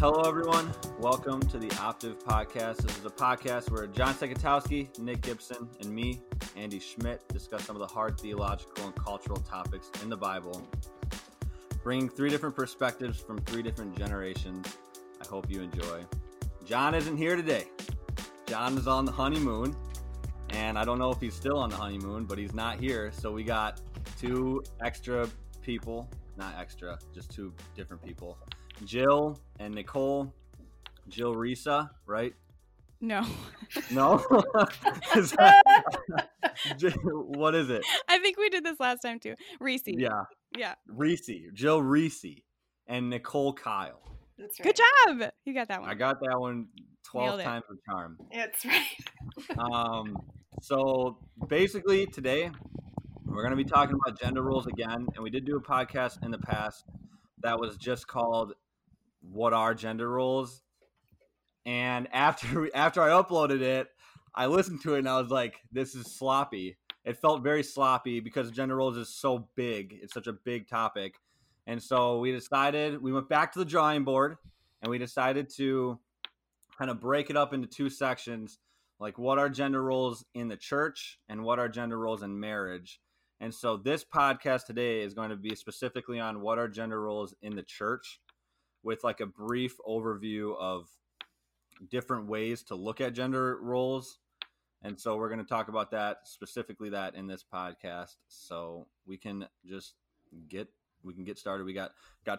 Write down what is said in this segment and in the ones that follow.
Hello, everyone. Welcome to the Optive Podcast. This is a podcast where John Sekutowski, Nick Gibson, and me, Andy Schmidt, discuss some of the hard theological and cultural topics in the Bible, bringing three different perspectives from three different generations. I hope you enjoy. John isn't here today. John is on the honeymoon, and I don't know if he's still on the honeymoon, but he's not here. So we got two extra people, not extra, just two different people. Jill and Nicole, Jill Recy, right? No. What is it? I think we did this last time too. Recy. Yeah. Recy, Jill Recy, and Nicole Kyle. That's right. Good job. You got that one. I got that one 12 times the charm. That's right. So basically today we're going to be talking about gender roles again, and we did do a podcast in the past that was just called What Are Gender Roles? And after I uploaded it, I listened to it and I was like, this is sloppy. It felt very sloppy because gender roles is so big. It's such a big topic. And so we went back to the drawing board and we decided to kind of break it up into two sections, like what are gender roles in the church and what are gender roles in marriage. And so this podcast today is going to be specifically on what are gender roles in the church, with like a brief overview of different ways to look at gender roles. And so we're going to talk about that in this podcast. So we can get started. We got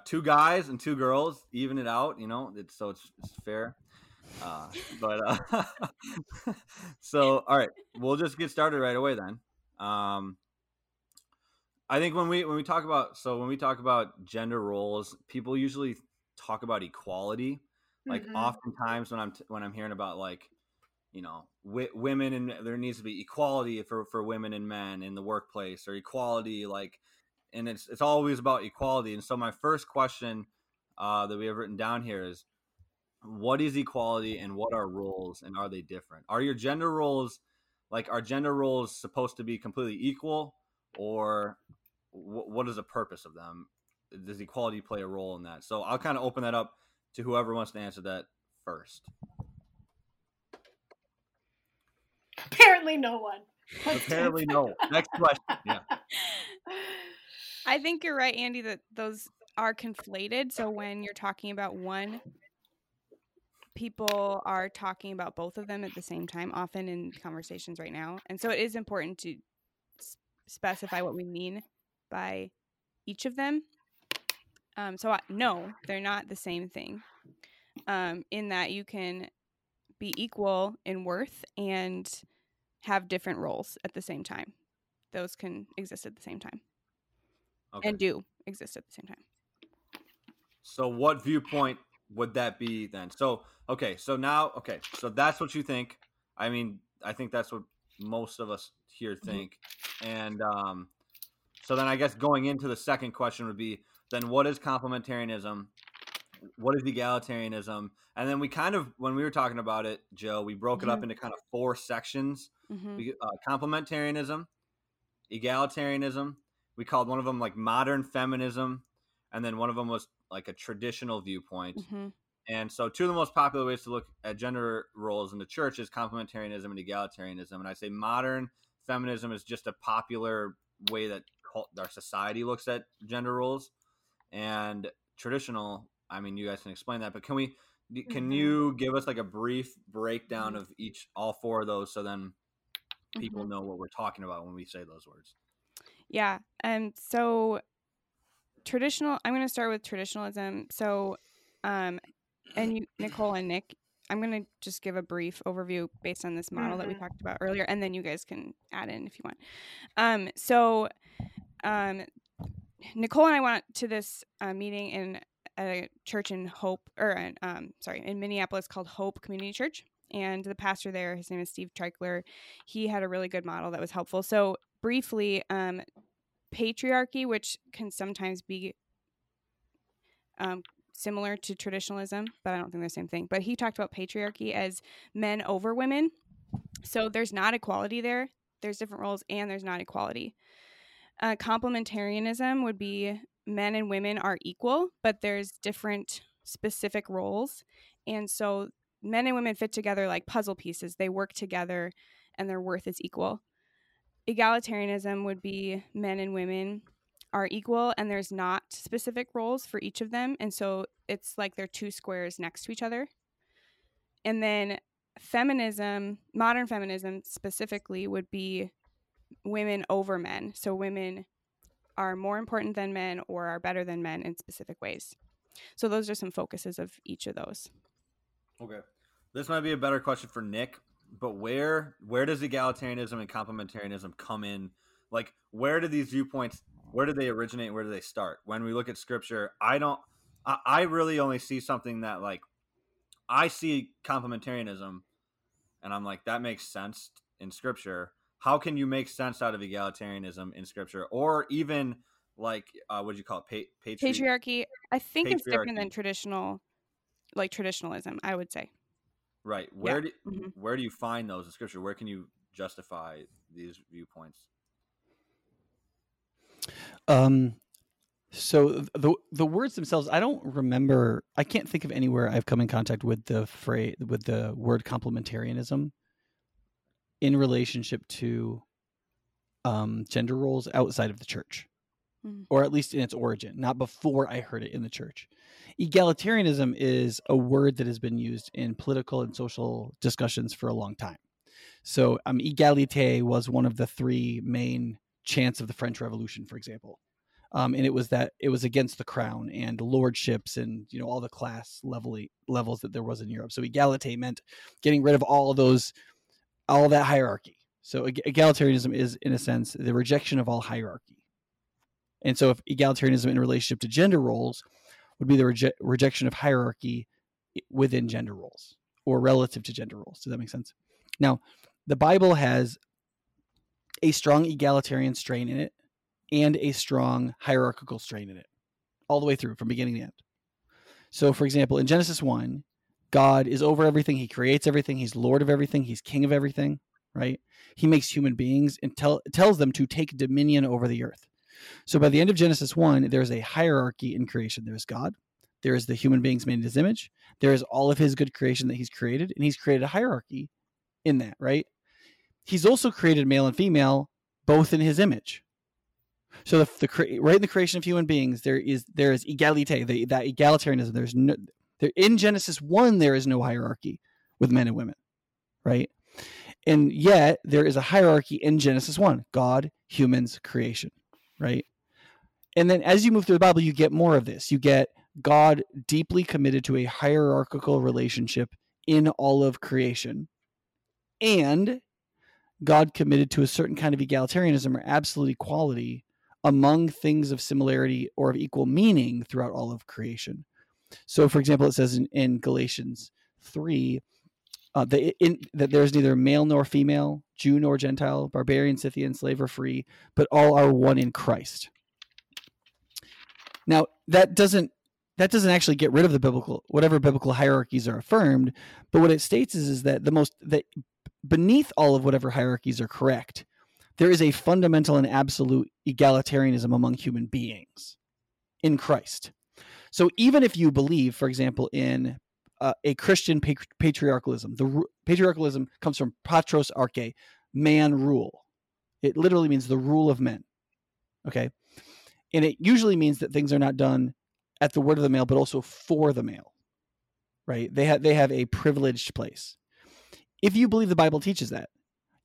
two guys and two girls, even it out, it's fair. So, all right, we'll just get started right away then. I think when we talk about gender roles, people usually talk about equality. Like oftentimes when I'm hearing about women, and there needs to be equality for women and men in the workplace, or equality, and it's always about equality. And so my first question that we have written down here is, what is equality and what are roles, and are they different? Are gender roles supposed to be completely equal, or what is the purpose of them? Does equality play a role in that? So I'll kind of open that up to whoever wants to answer that first. Apparently no one. Apparently no. Next question. Yeah. I think you're right, Andy, that those are conflated. So when you're talking about one, people are talking about both of them at the same time, often in conversations right now. And so it is important to specify what we mean by each of them. No, they're not the same thing, in that you can be equal in worth and have different roles at the same time. Those can exist at the same time. Okay. And do exist at the same time. So what viewpoint would that be then? So that's what you think. I mean, I think that's what most of us here think. And so then I guess going into the second question would be, then what is complementarianism? What is egalitarianism? And then we kind of, when we were talking about it, Jill, we broke it up into kind of four sections. Complementarianism, egalitarianism. We called one of them modern feminism. And then one of them was a traditional viewpoint. And so two of the most popular ways to look at gender roles in the church is complementarianism and egalitarianism. And I say modern feminism is just a popular way that our society looks at gender roles. And traditional, I mean, you guys can explain that, but can you give us a brief breakdown of all four of those, so then people know what we're talking about when we say those words? Yeah. So traditional, I'm going to start with traditionalism. So, and you, Nicole and Nick, I'm going to just give a brief overview based on this model that we talked about earlier, and then you guys can add in if you want. Nicole and I went to this meeting in a church in Minneapolis called Hope Community Church. And the pastor there, his name is Steve Treichler. He had a really good model that was helpful. So briefly, patriarchy, which can sometimes be similar to traditionalism, but I don't think they're the same thing. But he talked about patriarchy as men over women. So there's not equality there. There's different roles and there's not equality. Complementarianism would be men and women are equal, but there's different specific roles. And so men and women fit together like puzzle pieces. They work together and their worth is equal. Egalitarianism would be men and women are equal and there's not specific roles for each of them. And so it's like they're two squares next to each other. And then feminism, modern feminism specifically, would be women over men. So women are more important than men or are better than men in specific ways. So those are some focuses of each of those. Okay. This might be a better question for Nick, but where does egalitarianism and complementarianism come in? Like, where do these viewpoints, where do they originate? Where do they start? When we look at scripture, I really only see something that, like, I see complementarianism and I'm like, that makes sense in scripture. How can you make sense out of egalitarianism in scripture? Or even like, what do you call it? Patriarchy. I think patriarchy. It's different than traditional, like traditionalism, I would say. Right. Where do you find those in scripture? Where can you justify these viewpoints? So the words themselves, I don't remember. I can't think of anywhere I've come in contact with the phrase, with the word complementarianism in relationship to gender roles outside of the church, or at least in its origin, not before I heard it in the church. Egalitarianism is a word that has been used in political and social discussions for a long time. So égalité was one of the three main chants of the French Revolution, for example. And it was that it was against the crown and lordships and, you know, all the class levels that there was in Europe. So égalité meant getting rid of all of those, all that hierarchy. So egalitarianism is, in a sense, the rejection of all hierarchy. And so if egalitarianism in relationship to gender roles would be the rejection of hierarchy within gender roles or relative to gender roles. Does that make sense? Now, the Bible has a strong egalitarian strain in it and a strong hierarchical strain in it all the way through from beginning to end. So, for example, in Genesis 1, God is over everything. He creates everything. He's Lord of everything. He's King of everything, right? He makes human beings and tells them to take dominion over the earth. So by the end of Genesis 1, there's a hierarchy in creation. There's God. There is the human beings made in his image. There is all of his good creation that he's created, and he's created a hierarchy in that, right? He's also created male and female, both in his image. So right in the creation of human beings, there is egalite, that egalitarianism. There's no... In Genesis 1, there is no hierarchy with men and women, right? And yet there is a hierarchy in Genesis 1, God, humans, creation, right? And then as you move through the Bible, you get more of this. You get God deeply committed to a hierarchical relationship in all of creation, and God committed to a certain kind of egalitarianism or absolute equality among things of similarity or of equal meaning throughout all of creation. So, for example, it says in Galatians 3 that there is neither male nor female, Jew nor Gentile, barbarian, Scythian, slave or free, but all are one in Christ. Now, that doesn't actually get rid of the biblical, whatever biblical hierarchies are affirmed, but what it states is that that beneath all of whatever hierarchies are correct, there is a fundamental and absolute egalitarianism among human beings in Christ. So even if you believe, for example, in a Christian patriarchalism, patriarchalism comes from patros arche, man rule. It literally means the rule of men. Okay. And it usually means that things are not done at the word of the male, but also for the male, right? They have a privileged place. If you believe the Bible teaches that,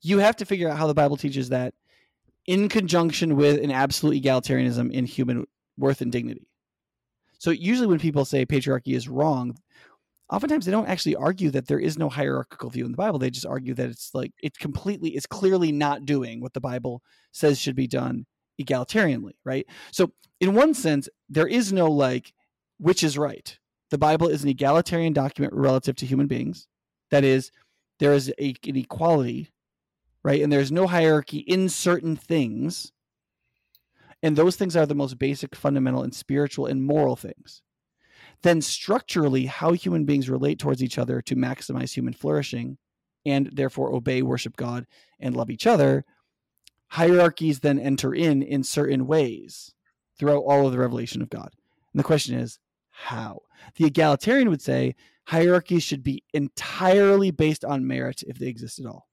you have to figure out how the Bible teaches that in conjunction with an absolute egalitarianism in human worth and dignity. So usually when people say patriarchy is wrong, oftentimes they don't actually argue that there is no hierarchical view in the Bible. They just argue that it's clearly not doing what the Bible says should be done egalitarianly, right? So in one sense, there is no which is right. The Bible is an egalitarian document relative to human beings. That is, there is an equality, right? And there's no hierarchy in certain things. And those things are the most basic, fundamental, and spiritual and moral things. Then structurally, how human beings relate towards each other to maximize human flourishing and therefore obey, worship God, and love each other, hierarchies then enter in certain ways throughout all of the revelation of God. And the question is, how. The egalitarian would say hierarchies should be entirely based on merit if they exist at all.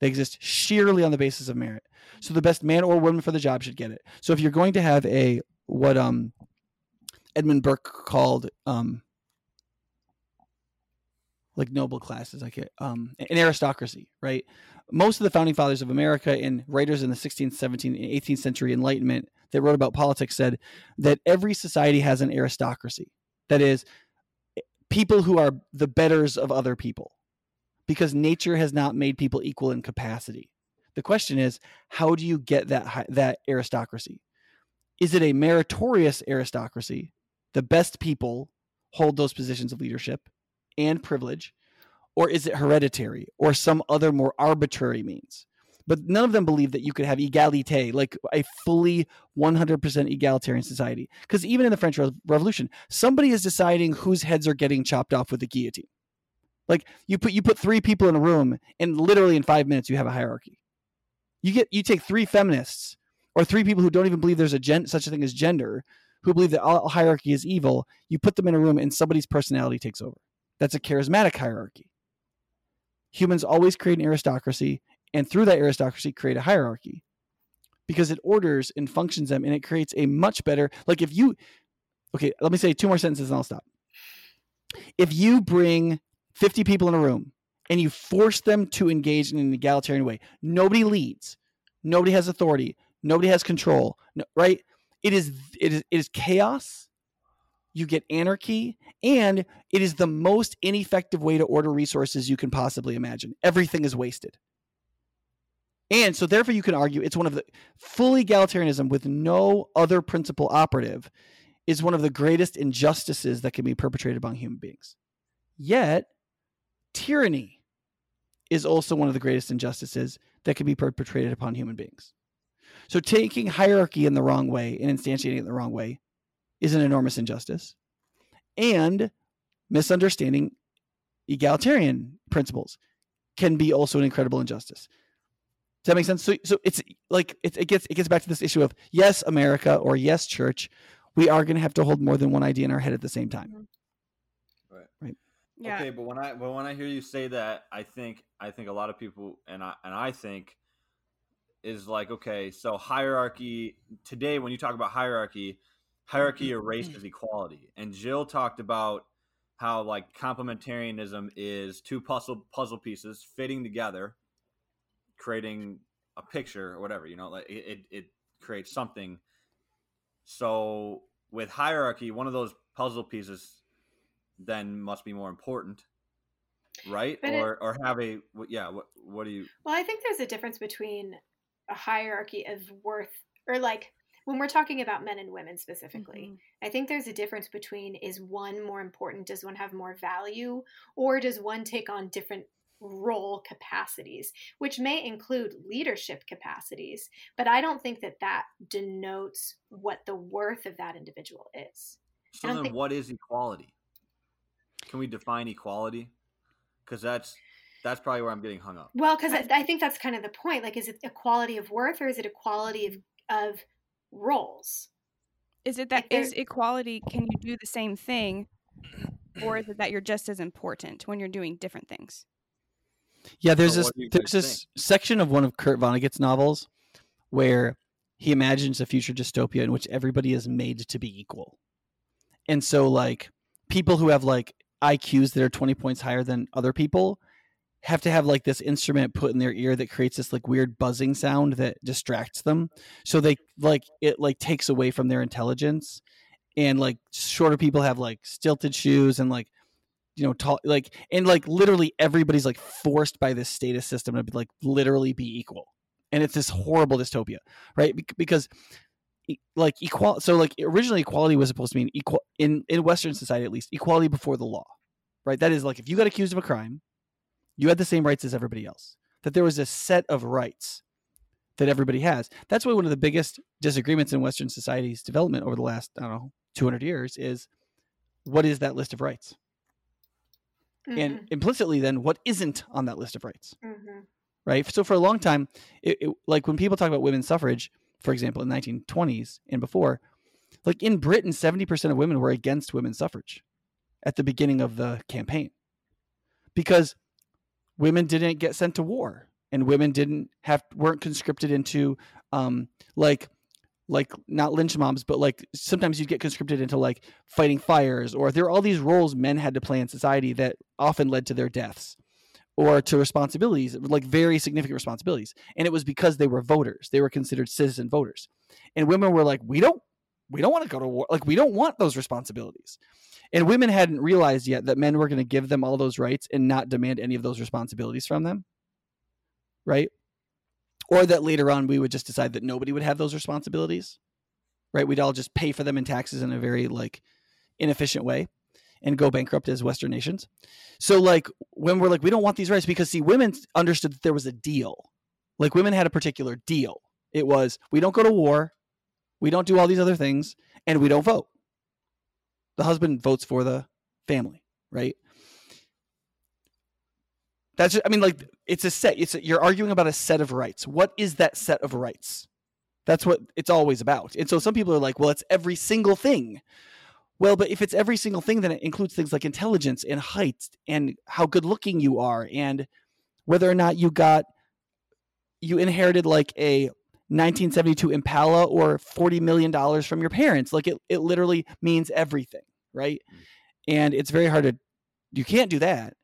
They exist sheerly on the basis of merit. So the best man or woman for the job should get it. So if you're going to have a what Edmund Burke called like noble classes, like an aristocracy, right? Most of the founding fathers of America and writers in the 16th, 17th, and 18th century Enlightenment that wrote about politics said that every society has an aristocracy. That is, people who are the betters of other people, because nature has not made people equal in capacity. The question is, how do you get that aristocracy? Is it a meritorious aristocracy? The best people hold those positions of leadership and privilege, or is it hereditary or some other more arbitrary means? But none of them believe that you could have égalité, like a fully 100% egalitarian society. Because even in the French Revolution, somebody is deciding whose heads are getting chopped off with the guillotine. Like you put three people in a room, and literally in 5 minutes you have a hierarchy. You take three feminists or three people who don't even believe there's a such a thing as gender, who believe that all hierarchy is evil. You put them in a room, and somebody's personality takes over. That's a charismatic hierarchy. Humans always create an aristocracy, and through that aristocracy create a hierarchy, because it orders and functions them, and it creates a much better, like if you, okay, let me say two more sentences and I'll stop. If you bring 50 people in a room and you force them to engage in an egalitarian way, nobody leads, nobody has authority, nobody has control, right? It is chaos. You get anarchy, and it is the most ineffective way to order resources you can possibly imagine. Everything is wasted. And so therefore you can argue it's one of the full egalitarianism with no other principle operative is one of the greatest injustices that can be perpetrated among human beings. Yet tyranny is also one of the greatest injustices that can be perpetrated upon human beings. So taking hierarchy in the wrong way and instantiating it the wrong way is an enormous injustice, and misunderstanding egalitarian principles can be also an incredible injustice. Does that make sense? So it's like it gets back to this issue of yes, America, or yes, church. We are going to have to hold more than one idea in our head at the same time. Right. Yeah. Okay, but when I hear you say that, I think a lot of people and I think is like, okay, so hierarchy today, when you talk about hierarchy erases equality. And Jill talked about how like complementarianism is two puzzle pieces fitting together, creating a picture or whatever, you know, like it creates something. So with hierarchy, one of those puzzle pieces then must be more important, right? Or have a, yeah. What do you, well, I think there's a difference between a hierarchy of worth, or like when we're talking about men and women specifically, I think there's a difference between, is one more important? Does one have more value, or does one take on different role capacities, which may include leadership capacities, but I don't think that denotes what the worth of that individual is. So then what is equality? Can we define equality? Because that's probably where I'm getting hung up. Well, because I think that's kind of the point. Like, is it equality of worth, or is it equality of roles? Is it that, like, is equality, can you do the same thing, or is it that you're just as important when you're doing different things? Yeah, there's this section of one of Kurt Vonnegut's novels where he imagines a future dystopia in which everybody is made to be equal. And so like people who have like IQs that are 20 points higher than other people have to have like this instrument put in their ear that creates this like weird buzzing sound that distracts them. So they like it like takes away from their intelligence, and like shorter people have like stilted shoes and like, you know, tall, like, and like literally everybody's like forced by this status system to be like literally be equal. And it's this horrible dystopia, right? Because like equal, so like originally equality was supposed to mean equal in Western society, at least equality before the law, right? That is like, if you got accused of a crime, you had the same rights as everybody else, that there was a set of rights that everybody has. That's why one of the biggest disagreements in Western society's development over the last, I don't know, 200 years is what is that list of rights? And implicitly then what isn't on that list of rights, right? So for a long time, like when people talk about women's suffrage, for example, in the 1920s and before, Like in Britain, 70% of women were against women's suffrage at the beginning of the campaign because women didn't get sent to war and women weren't conscripted into like not lynch mobs, but like sometimes you'd get conscripted into like fighting fires, or there are all these roles men had to play in society that often led to their deaths or to responsibilities, like very significant responsibilities. And it was because they were voters. They were considered citizen voters. And women were like, we don't want to go to war. Like, we don't want those responsibilities. And women hadn't realized yet that men were going to give them all those rights and not demand any of those responsibilities from them. Right. Or that later on, we would just decide that nobody would have those responsibilities, right? We'd all just pay for them in taxes in a very like inefficient way and go bankrupt as Western nations. So like when we're like, we don't want these rights because see, women understood that there was a deal. Like women had a particular deal. It was, we don't go to war. We don't do all these other things and we don't vote. The husband votes for the family, right? That's just, I mean, like it's a set. You're arguing about a set of rights. What is that set of rights? That's what it's always about. And so some people are like, well, it's every single thing. Well, but if it's every single thing, then it includes things like intelligence and height and how good looking you are and whether or not you inherited like a 1972 Impala or $40 million from your parents. Like it literally means everything, right? And it's very hard you can't do that.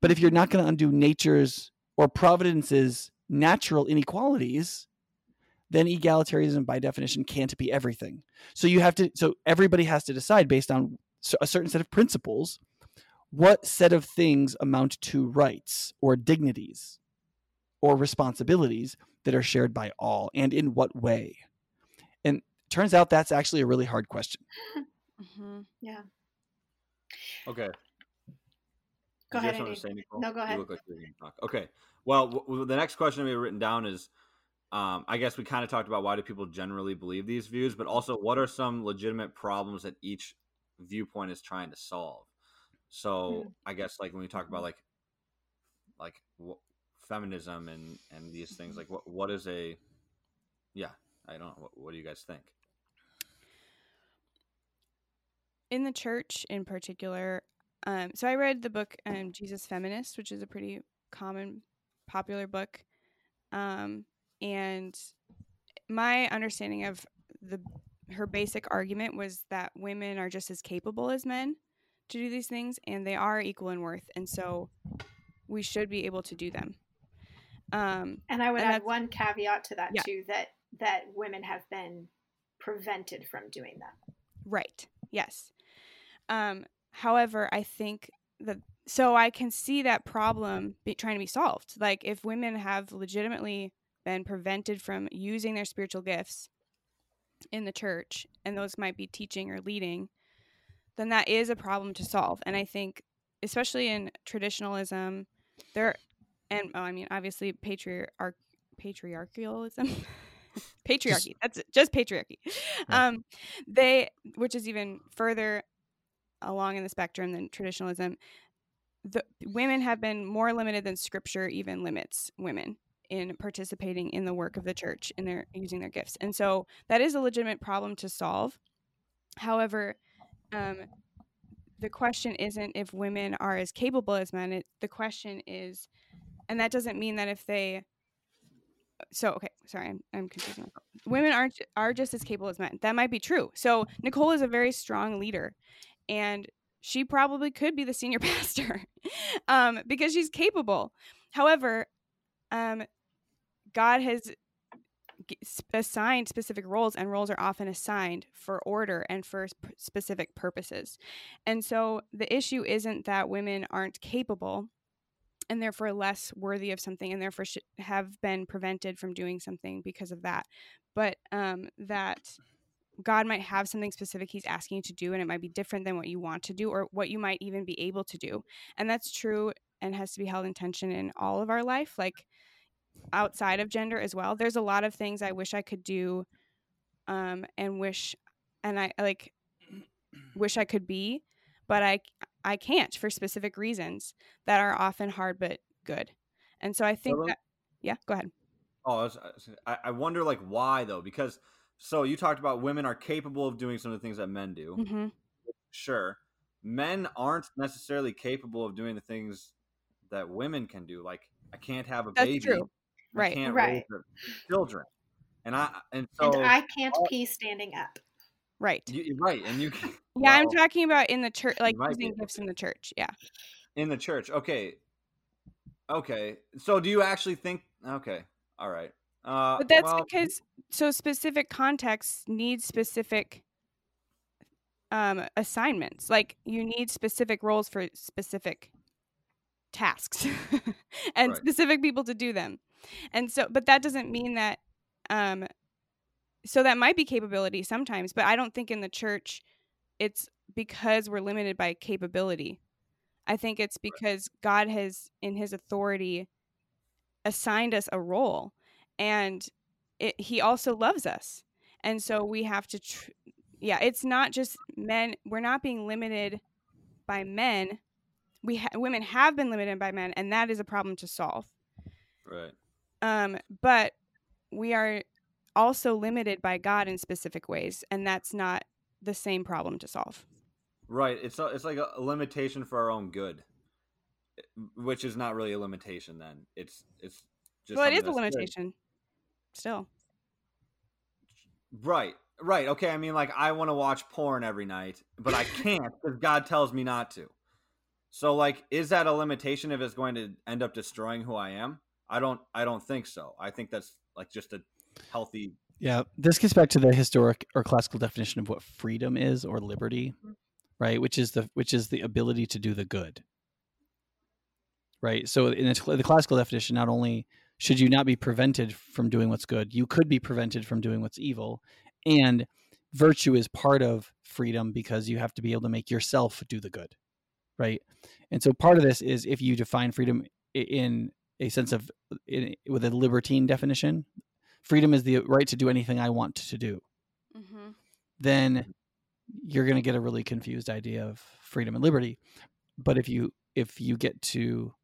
But if you're not going to undo nature's or providence's natural inequalities, then egalitarianism by definition can't be everything. So everybody has to decide based on a certain set of principles, what set of things amount to rights or dignities or responsibilities that are shared by all and in what way. And it turns out that's actually a really hard question. Mm-hmm. Yeah. Okay. Go ahead, Andy. No, go ahead. You look like you're going to talk. Okay. Well, the next question we have written down is, I guess we kind of talked about why do people generally believe these views, but also what are some legitimate problems that each viewpoint is trying to solve? So I guess like when we talk about like feminism and these things, like what is a, yeah, I don't know. What do you guys think? In the church in particular, so I read the book Jesus Feminist, which is a pretty common, popular book. And my understanding of her basic argument was that women are just as capable as men to do these things, and they are equal in worth. And so we should be able to do them. And I would add one caveat to that, too, that women have been prevented from doing that. Right. Yes. However, I think that so I can see that problem trying to be solved. Like if women have legitimately been prevented from using their spiritual gifts in the church, and those might be teaching or leading, then that is a problem to solve. And I think especially in traditionalism obviously patriarchalism, patriarchy, that's just patriarchy. Which is even further along in the spectrum than traditionalism, the women have been more limited than Scripture even limits women in participating in the work of the church and they're using their gifts. And so that is a legitimate problem to solve. However, the question isn't if women are as capable as men. The question is, and that doesn't mean that if they, so, okay, sorry, I'm confusing myself. Women are just as capable as men. That might be true. So Nicole is a very strong leader. And she probably could be the senior pastor because she's capable. However, God has assigned specific roles, and roles are often assigned for order and for specific purposes. And so the issue isn't that women aren't capable and therefore less worthy of something and therefore have been prevented from doing something because of that, but that God might have something specific he's asking you to do, and it might be different than what you want to do or what you might even be able to do. And that's true and has to be held in tension in all of our life, like outside of gender as well. There's a lot of things I wish I could do wish I could be, but I can't for specific reasons that are often hard but good. And so I think that – yeah, go ahead. Oh, I wonder like why though, because – So you talked about women are capable of doing some of the things that men do. Mm-hmm. Sure. Men aren't necessarily capable of doing the things that women can do. Like, I can't have a baby. That's true. Right. I can't raise children. And I can't pee standing up. Right. Right. And you can, yeah, well, I'm talking about in the church, like using gifts in the church. Yeah. In the church. Okay. So do you actually think, okay. All right. But that's because specific contexts need specific assignments. Like, you need specific roles for specific tasks and specific people to do them. And so, but that doesn't mean that, so that might be capability sometimes, but I don't think in the church it's because we're limited by capability. I think it's because God has, in his authority, assigned us a role, and he also loves us. And so we have to, it's not just men. We're not being limited by men. Women have been limited by men, and that is a problem to solve. Right. But we are also limited by God in specific ways, and that's not the same problem to solve. Right. It's like a limitation for our own good, which is not really a limitation then. It's just, well, it is a limitation still. Right. Okay. I mean, like, I want to watch porn every night, but I can't because God tells me not to. So, like, is that a limitation if it's going to end up destroying who I am? I don't think so. I think that's like just a healthy. Yeah. This gets back to the historic or classical definition of what freedom is, or liberty, right? Which is the ability to do the good. Right. So in the classical definition, not only should you not be prevented from doing what's good, you could be prevented from doing what's evil. And virtue is part of freedom because you have to be able to make yourself do the good. Right. And so part of this is, if you define freedom in a sense of, with a libertine definition, freedom is the right to do anything I want to do. Mm-hmm. Then you're going to get a really confused idea of freedom and liberty. But if you get too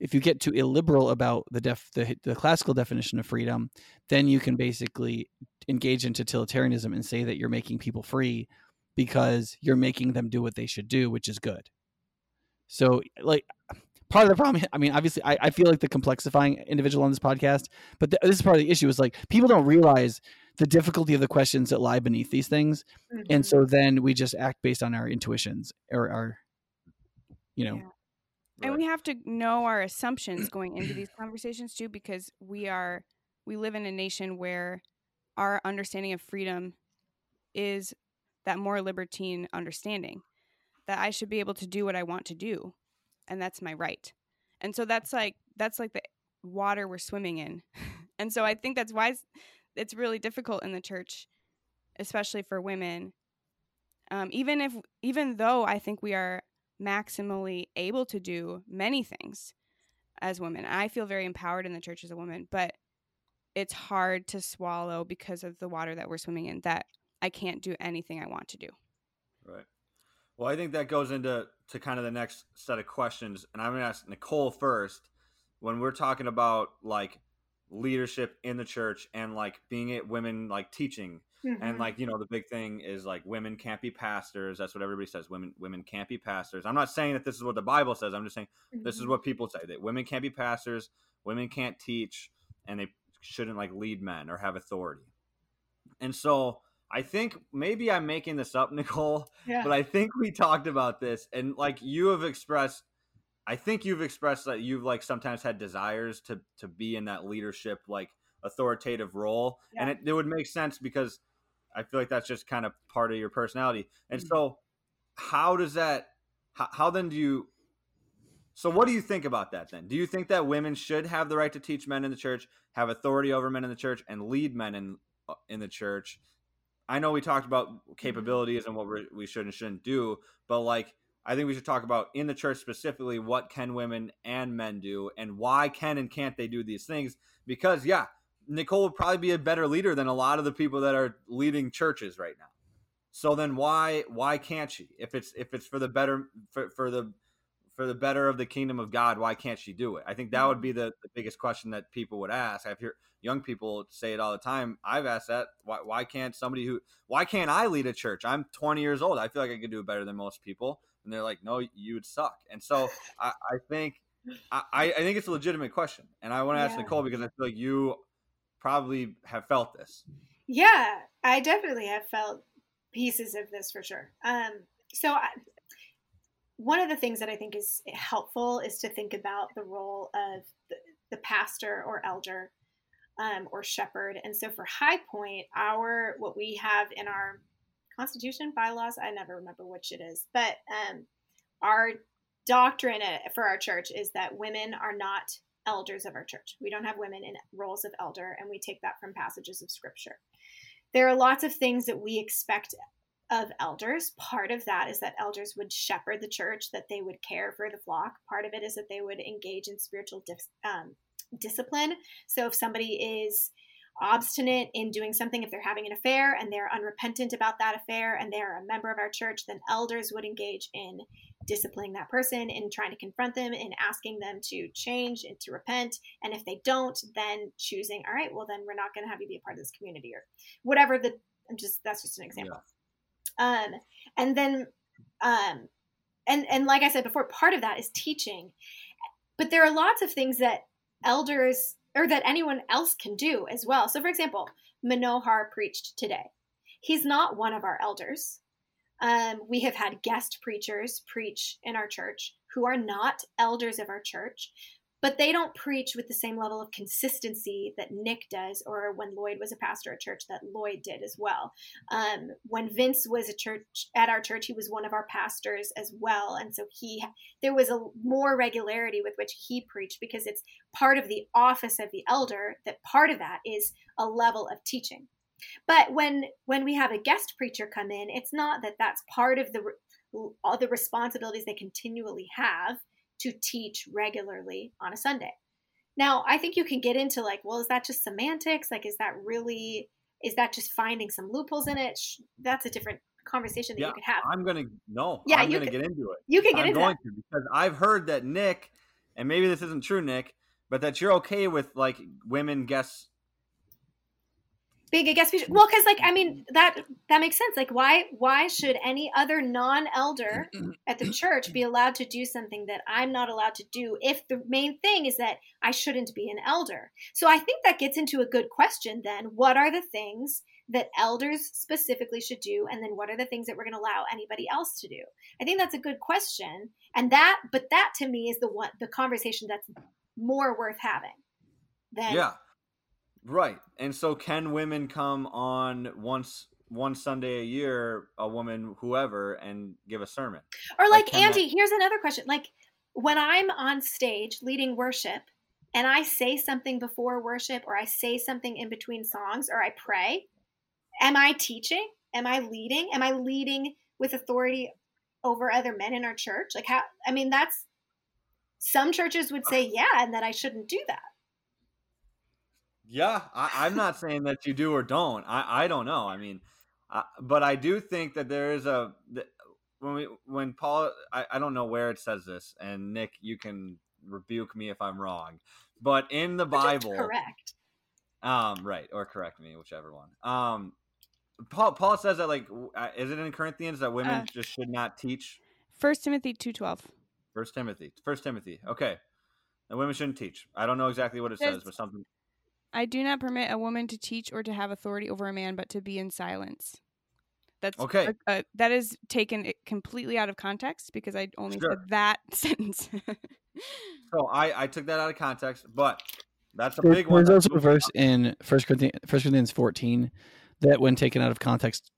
illiberal about the classical definition of freedom, then you can basically engage in totalitarianism and say that you're making people free because you're making them do what they should do, which is good. So, like, part of the problem, I mean, obviously, I feel like the complexifying individual on this podcast, but this is part of the issue, is like, people don't realize the difficulty of the questions that lie beneath these things. Mm-hmm. And so then we just act based on our intuitions or our, Yeah. And we have to know our assumptions going into these conversations too, because we live in a nation where our understanding of freedom is that more libertine understanding that I should be able to do what I want to do. And that's my right. And so that's like the water we're swimming in. And so I think that's why it's really difficult in the church, especially for women. Even though I think we are maximally able to do many things as women, I feel very empowered in the church as a woman, but it's hard to swallow because of the water that we're swimming in, that I can't do anything I want to do. Right. Well, I think that goes into kind of the next set of questions. And I'm going to ask Nicole first. When we're talking about, like, leadership in the church and, like, being at women, like, teaching, mm-hmm. and, like, you know, the big thing is, like, women can't be pastors. That's what everybody says. Women can't be pastors. I'm not saying that this is what the Bible says. I'm just saying, mm-hmm. this is what people say, that women can't be pastors, women can't teach, and they shouldn't, like, lead men or have authority. And so I think maybe I'm making this up, Nicole, yeah. but I think we talked about this, and, like, I think you've expressed that you've, like, sometimes had desires to be in that leadership, like, authoritative role. Yeah. And it would make sense because I feel like that's just kind of part of your personality. And mm-hmm. so what do you think about that then? Do you think that women should have the right to teach men in the church, have authority over men in the church, and lead men in the church? I know we talked about capabilities and what we should and shouldn't do, but, like, I think we should talk about, in the church specifically, what can women and men do, and why can and can't they do these things? Because, yeah, Nicole would probably be a better leader than a lot of the people that are leading churches right now. So then why can't she? If it's for the better, for the for the better of the kingdom of God, why can't she do it? I think that would be the biggest question that people would ask. I've heard young people say it all the time. I've asked that. Why can't somebody who, why can't I lead a church? I'm 20 years old. I feel like I could do it better than most people. And they're like, no, you would suck. And so I think it's a legitimate question. And I want to ask Nicole, because I feel like you probably have felt this. Yeah, I definitely have felt pieces of this for sure. One of the things that I think is helpful is to think about the role of the pastor or elder or shepherd. And so for High Point, what we have in our Constitution, bylaws, I never remember which it is, but our doctrine for our church is that women are not elders of our church. We don't have women in roles of elder, and we take that from passages of scripture. There are lots of things that we expect of elders. Part of that is that elders would shepherd the church, that they would care for the flock. Part of it is that they would engage in spiritual discipline. So if somebody is obstinate in doing something, if they're having an affair and they're unrepentant about that affair and they're a member of our church, then elders would engage in disciplining that person and trying to confront them and asking them to change and to repent. And if they don't, then choosing, all right, well, then we're not going to have you be a part of this community or whatever. That's just an example. Yeah. And like I said before, part of that is teaching, but there are lots of things that elders or that anyone else can do as well. So for example, Manohar preached today. He's not one of our elders. We have had guest preachers preach in our church who are not elders of our church, but they don't preach with the same level of consistency that Nick does, or when Lloyd was a pastor at church that Lloyd did as well. When Vince was at our church, he was one of our pastors as well. And so there was a more regularity with which he preached, because it's part of the office of the elder, that part of that is a level of teaching. But when we have a guest preacher come in, it's not that that's part of all the responsibilities they continually have to teach regularly on a Sunday. Now, I think you can get into like, well, is that just semantics? Like, is that just finding some loopholes in it? That's a different conversation that you could have. I'm going to get into it. You can get into it. Because I've heard that Nick, and maybe this isn't true, Nick, but that you're okay with like women guests being a guest speaker. Well, because like, I mean, that makes sense. Like, why should any other non-elder at the church be allowed to do something that I'm not allowed to do, if the main thing is that I shouldn't be an elder? So I think that gets into a good question then. What are the things that elders specifically should do? And then what are the things that we're going to allow anybody else to do? I think that's a good question. And that to me is the conversation that's more worth having than. Yeah. Right. And so can women come on one Sunday a year, a woman, whoever, and give a sermon? Or like Andy, here's another question. Like when I'm on stage leading worship and I say something before worship, or I say something in between songs, or I pray, am I teaching? Am I leading? Am I leading with authority over other men in our church? Like that's, some churches would say, yeah, and that I shouldn't do that. Yeah, I'm not saying that you do or don't. I don't know. I mean, but I do think that there is when Paul, I don't know where it says this, and Nick, you can rebuke me if I'm wrong, but in the Bible, correct. Right. Or correct me, whichever one. Paul says that, like, is it in Corinthians that women just should not teach? 1 Timothy 2:12. 1 Timothy. Okay. And women shouldn't teach. I don't know exactly what it says, but something. I do not permit a woman to teach or to have authority over a man, but to be in silence. That's okay. That is taken completely out of context, because I only said that sentence. So I took that out of context, but that's a big one. There's also a verse in First Corinthians 14 that, when taken out of context,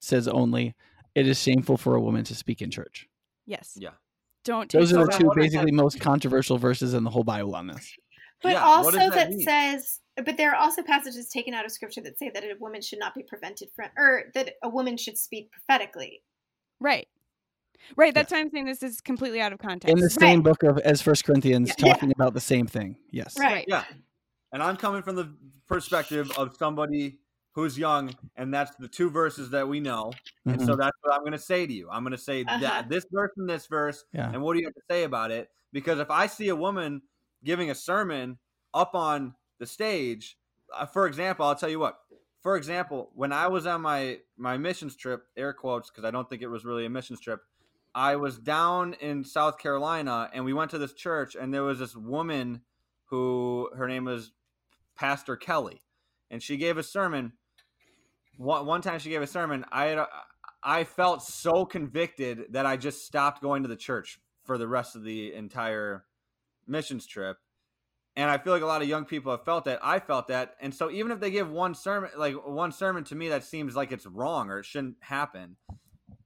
says only, it is shameful for a woman to speak in church. Yes. Yeah. Don't take those are the two basically most controversial verses in the whole Bible on this. But yeah, also but there are also passages taken out of scripture that say that a woman should not be prevented from, or that a woman should speak prophetically. Right. Right. That's why I'm saying this is completely out of context. In the same book as First Corinthians, talking about the same thing. Yes. Right. Yeah. And I'm coming from the perspective of somebody who's young, and that's the two verses that we know. And so that's what I'm going to say to you. I'm going to say that this verse and this verse, and what do you have to say about it? Because if I see a woman giving a sermon up on the stage, for example, I'll tell you what. For example, when I was on my missions trip, air quotes, because I don't think it was really a missions trip, I was down in South Carolina, and we went to this church, and there was this woman who, her name was Pastor Kelly, and she gave a sermon. One time she gave a sermon, I felt so convicted that I just stopped going to the church for the rest of the entire missions trip. And I feel like a lot of young people have felt that. I felt that. And so even if they give one sermon to me, that seems like it's wrong or it shouldn't happen.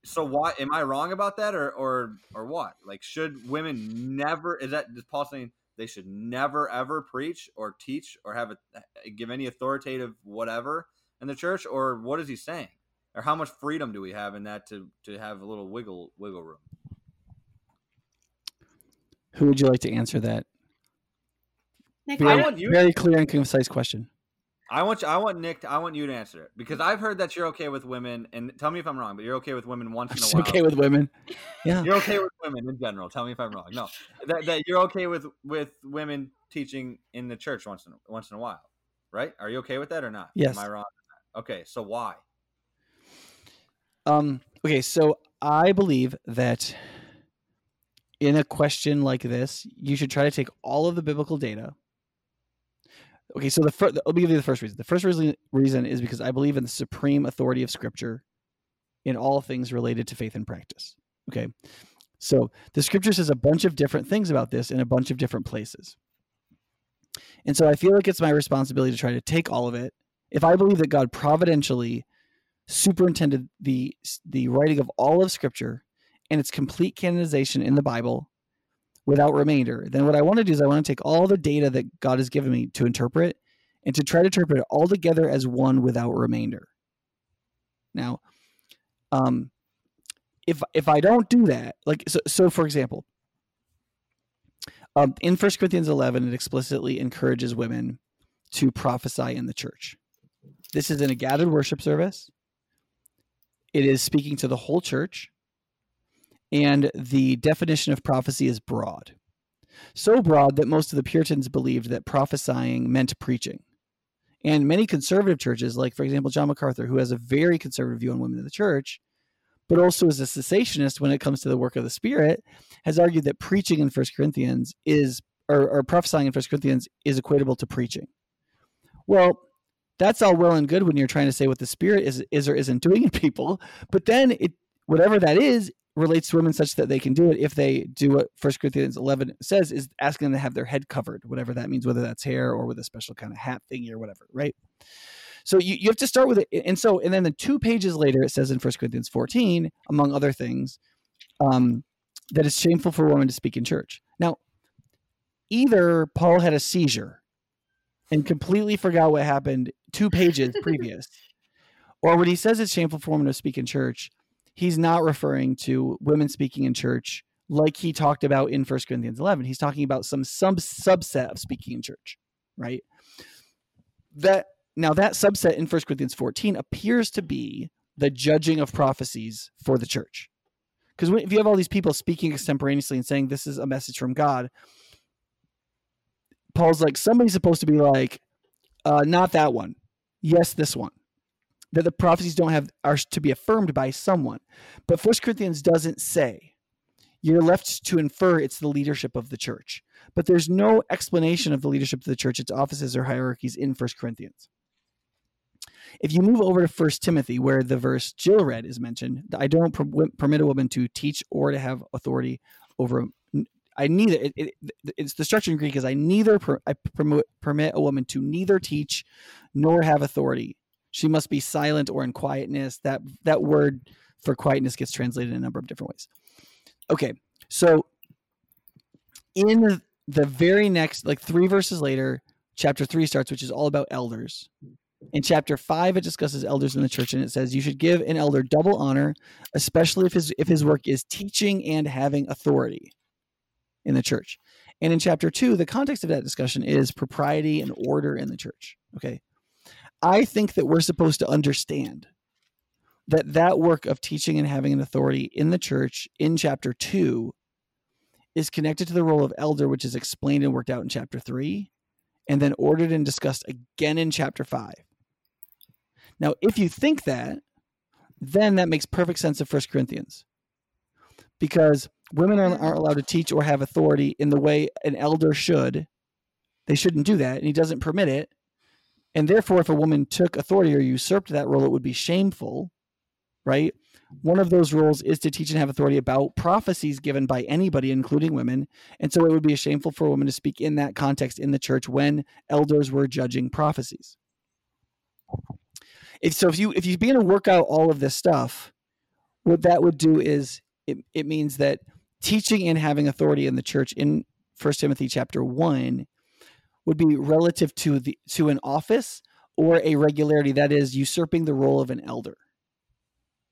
So why am I wrong about that or what? Like, should women never, is that just Paul saying they should never, ever preach or teach or have a, give any authoritative whatever in the church? Or what is he saying? Or how much freedom do we have in that to have a little wiggle room? Who would you like to answer that? Nick, very clear and concise question. I want you to answer it, because I've heard that you're okay with women, and tell me if I'm wrong, but you're okay with women once in a while. Okay with women. Yeah. You're okay with women in general. Tell me if I'm wrong. No. That you're okay with women teaching in the church once in a while, right? Are you okay with that or not? Yes. Am I wrong on that? Okay, so why? Okay, so I believe that in a question like this, you should try to take all of the biblical data. Okay, so I'll give you the first reason. The first reason is because I believe in the supreme authority of Scripture in all things related to faith and practice. Okay, so the Scripture says a bunch of different things about this in a bunch of different places. And so I feel like it's my responsibility to try to take all of it. If I believe that God providentially superintended the writing of all of Scripture and its complete canonization in the Bible without remainder, then what I want to do is I want to take all the data that God has given me to interpret and to try to interpret it all together as one without remainder. Now, if I don't do that, like, so for example, in 1 Corinthians 11, it explicitly encourages women to prophesy in the church. This is in a gathered worship service. It is speaking to the whole church. And the definition of prophecy is broad. So broad that most of the Puritans believed that prophesying meant preaching. And many conservative churches, like, for example, John MacArthur, who has a very conservative view on women in the church, but also is a cessationist when it comes to the work of the Spirit, has argued that preaching in 1 Corinthians is, or prophesying in 1 Corinthians is equatable to preaching. Well, that's all well and good when you're trying to say what the Spirit is or isn't doing in people, but then whatever that is, relates to women such that they can do it if they do what 1 Corinthians 11 says, is asking them to have their head covered, whatever that means, whether that's hair or with a special kind of hat thingy or whatever, right? So you have to start with it. And then the 2 pages later, it says in 1 Corinthians 14, among other things, that it's shameful for women to speak in church. Now, either Paul had a seizure and completely forgot what happened 2 pages previous, or when he says it's shameful for women to speak in church, he's not referring to women speaking in church like he talked about in 1 Corinthians 11. He's talking about some subset of speaking in church, right? That subset in 1 Corinthians 14 appears to be the judging of prophecies for the church. Because if you have all these people speaking extemporaneously and saying this is a message from God, Paul's like, somebody's supposed to be like, not that one. Yes, this one. That the prophecies are to be affirmed by someone. But 1 Corinthians doesn't say. You're left to infer it's the leadership of the church. But there's no explanation of the leadership of the church, its offices or hierarchies in 1 Corinthians. If you move over to 1 Timothy, where the verse Jill read is mentioned, I don't permit a woman to teach or to have authority over. It's the structure in Greek is I permit a woman to neither teach nor have authority. She must be silent or in quietness. That word for quietness gets translated in a number of different ways. Okay, so in the very next, like 3 verses later, chapter 3 starts, which is all about elders. In chapter 5, it discusses elders in the church, and it says you should give an elder double honor, especially if his work is teaching and having authority in the church. And in chapter 2, the context of that discussion is propriety and order in the church. Okay. I think that we're supposed to understand that that work of teaching and having an authority in the church in chapter 2 is connected to the role of elder, which is explained and worked out in chapter 3, and then ordered and discussed again in chapter 5. Now, if you think that, then that makes perfect sense of 1 Corinthians, because women aren't allowed to teach or have authority in the way an elder should. They shouldn't do that, and he doesn't permit it. And therefore, if a woman took authority or usurped that role, it would be shameful, right? One of those roles is to teach and have authority about prophecies given by anybody, including women. And so it would be shameful for a woman to speak in that context in the church when elders were judging prophecies. If you begin to work out all of this stuff, what that would do is it means that teaching and having authority in the church in 1 Timothy chapter 1 would be relative to an office or a regularity, that is, usurping the role of an elder,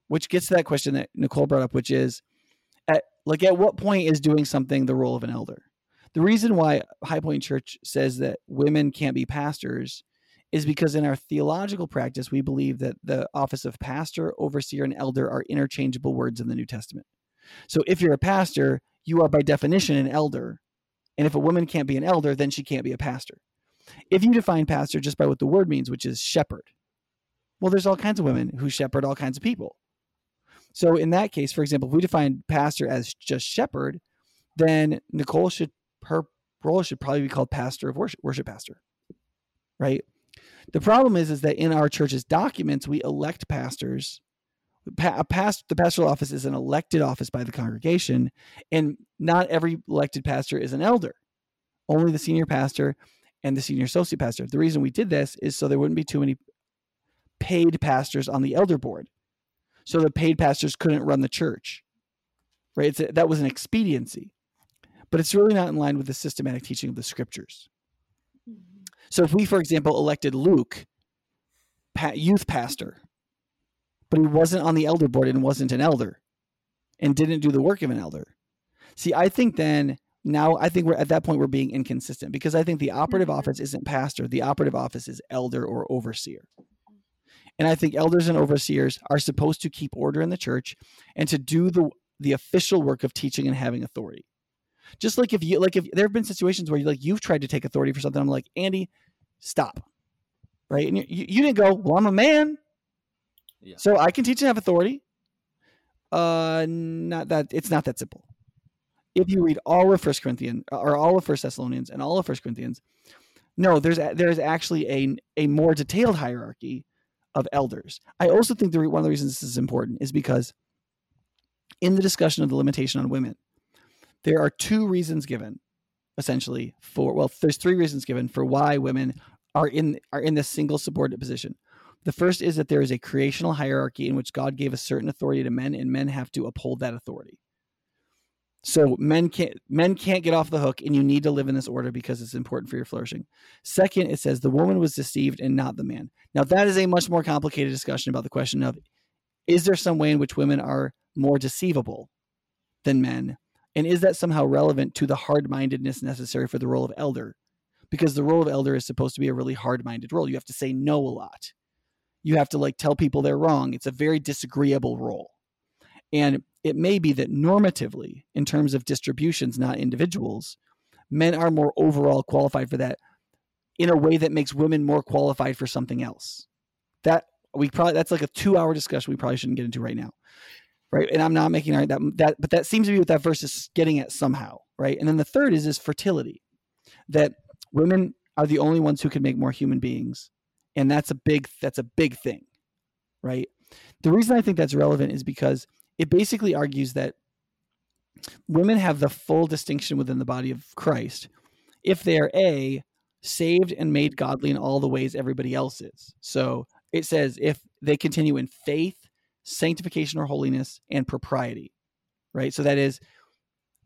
which gets to that question that Nicole brought up, which is, at what point is doing something the role of an elder? The reason why High Point Church says that women can't be pastors is because in our theological practice, we believe that the office of pastor, overseer, and elder are interchangeable words in the New Testament. So if you're a pastor, you are by definition an elder. And if a woman can't be an elder, then she can't be a pastor. If you define pastor just by what the word means, which is shepherd, well, there's all kinds of women who shepherd all kinds of people. So in that case, for example, if we define pastor as just shepherd, then Nicole her role should probably be called pastor of worship, worship pastor, right? The problem is that in our church's documents, we elect pastors. The pastoral office is an elected office by the congregation, and not every elected pastor is an elder, only the senior pastor and the senior associate pastor. The reason we did this is so there wouldn't be too many paid pastors on the elder board. So the paid pastors couldn't run the church, right? That was an expediency, but it's really not in line with the systematic teaching of the scriptures. So if we, for example, elected Luke, youth pastor, but he wasn't on the elder board and wasn't an elder and didn't do the work of an elder. See, I think we're at that point, we're being inconsistent, because I think the operative office isn't pastor. The operative office is elder or overseer. And I think elders and overseers are supposed to keep order in the church and to do the official work of teaching and having authority. Just like if there have been situations where you've tried to take authority for something, I'm like, Andy, stop, right? And you didn't go, well, I'm a man, yeah, so I can teach and have authority. It's not that simple. If you read all of First Corinthians or all of First Thessalonians and all of First Corinthians, no, there's actually a more detailed hierarchy of elders. I also think one of the reasons this is important is because in the discussion of the limitation on women, there are two reasons given, essentially, there's three reasons given for why women are in this single subordinate position. The first is that there is a creational hierarchy in which God gave a certain authority to men, and men have to uphold that authority. So men can't get off the hook, and you need to live in this order because it's important for your flourishing. Second, it says the woman was deceived and not the man. Now, that is a much more complicated discussion about the question of, is there some way in which women are more deceivable than men? And is that somehow relevant to the hard-mindedness necessary for the role of elder? Because the role of elder is supposed to be a really hard-minded role. You have to say no a lot. You have to tell people they're wrong. It's a very disagreeable role. And it may be that normatively, in terms of distributions, not individuals, men are more overall qualified for that in a way that makes women more qualified for something else. That's a 2-hour discussion we probably shouldn't get into right now. Right. And I'm not making that, but that seems to be what that verse is getting at somehow. Right. And then the third is fertility, that women are the only ones who can make more human beings. And that's a big thing. Right. The reason I think that's relevant is because it basically argues that women have the full distinction within the body of Christ if they're saved and made godly in all the ways everybody else is. So it says if they continue in faith, sanctification or holiness, and propriety, right? So that is,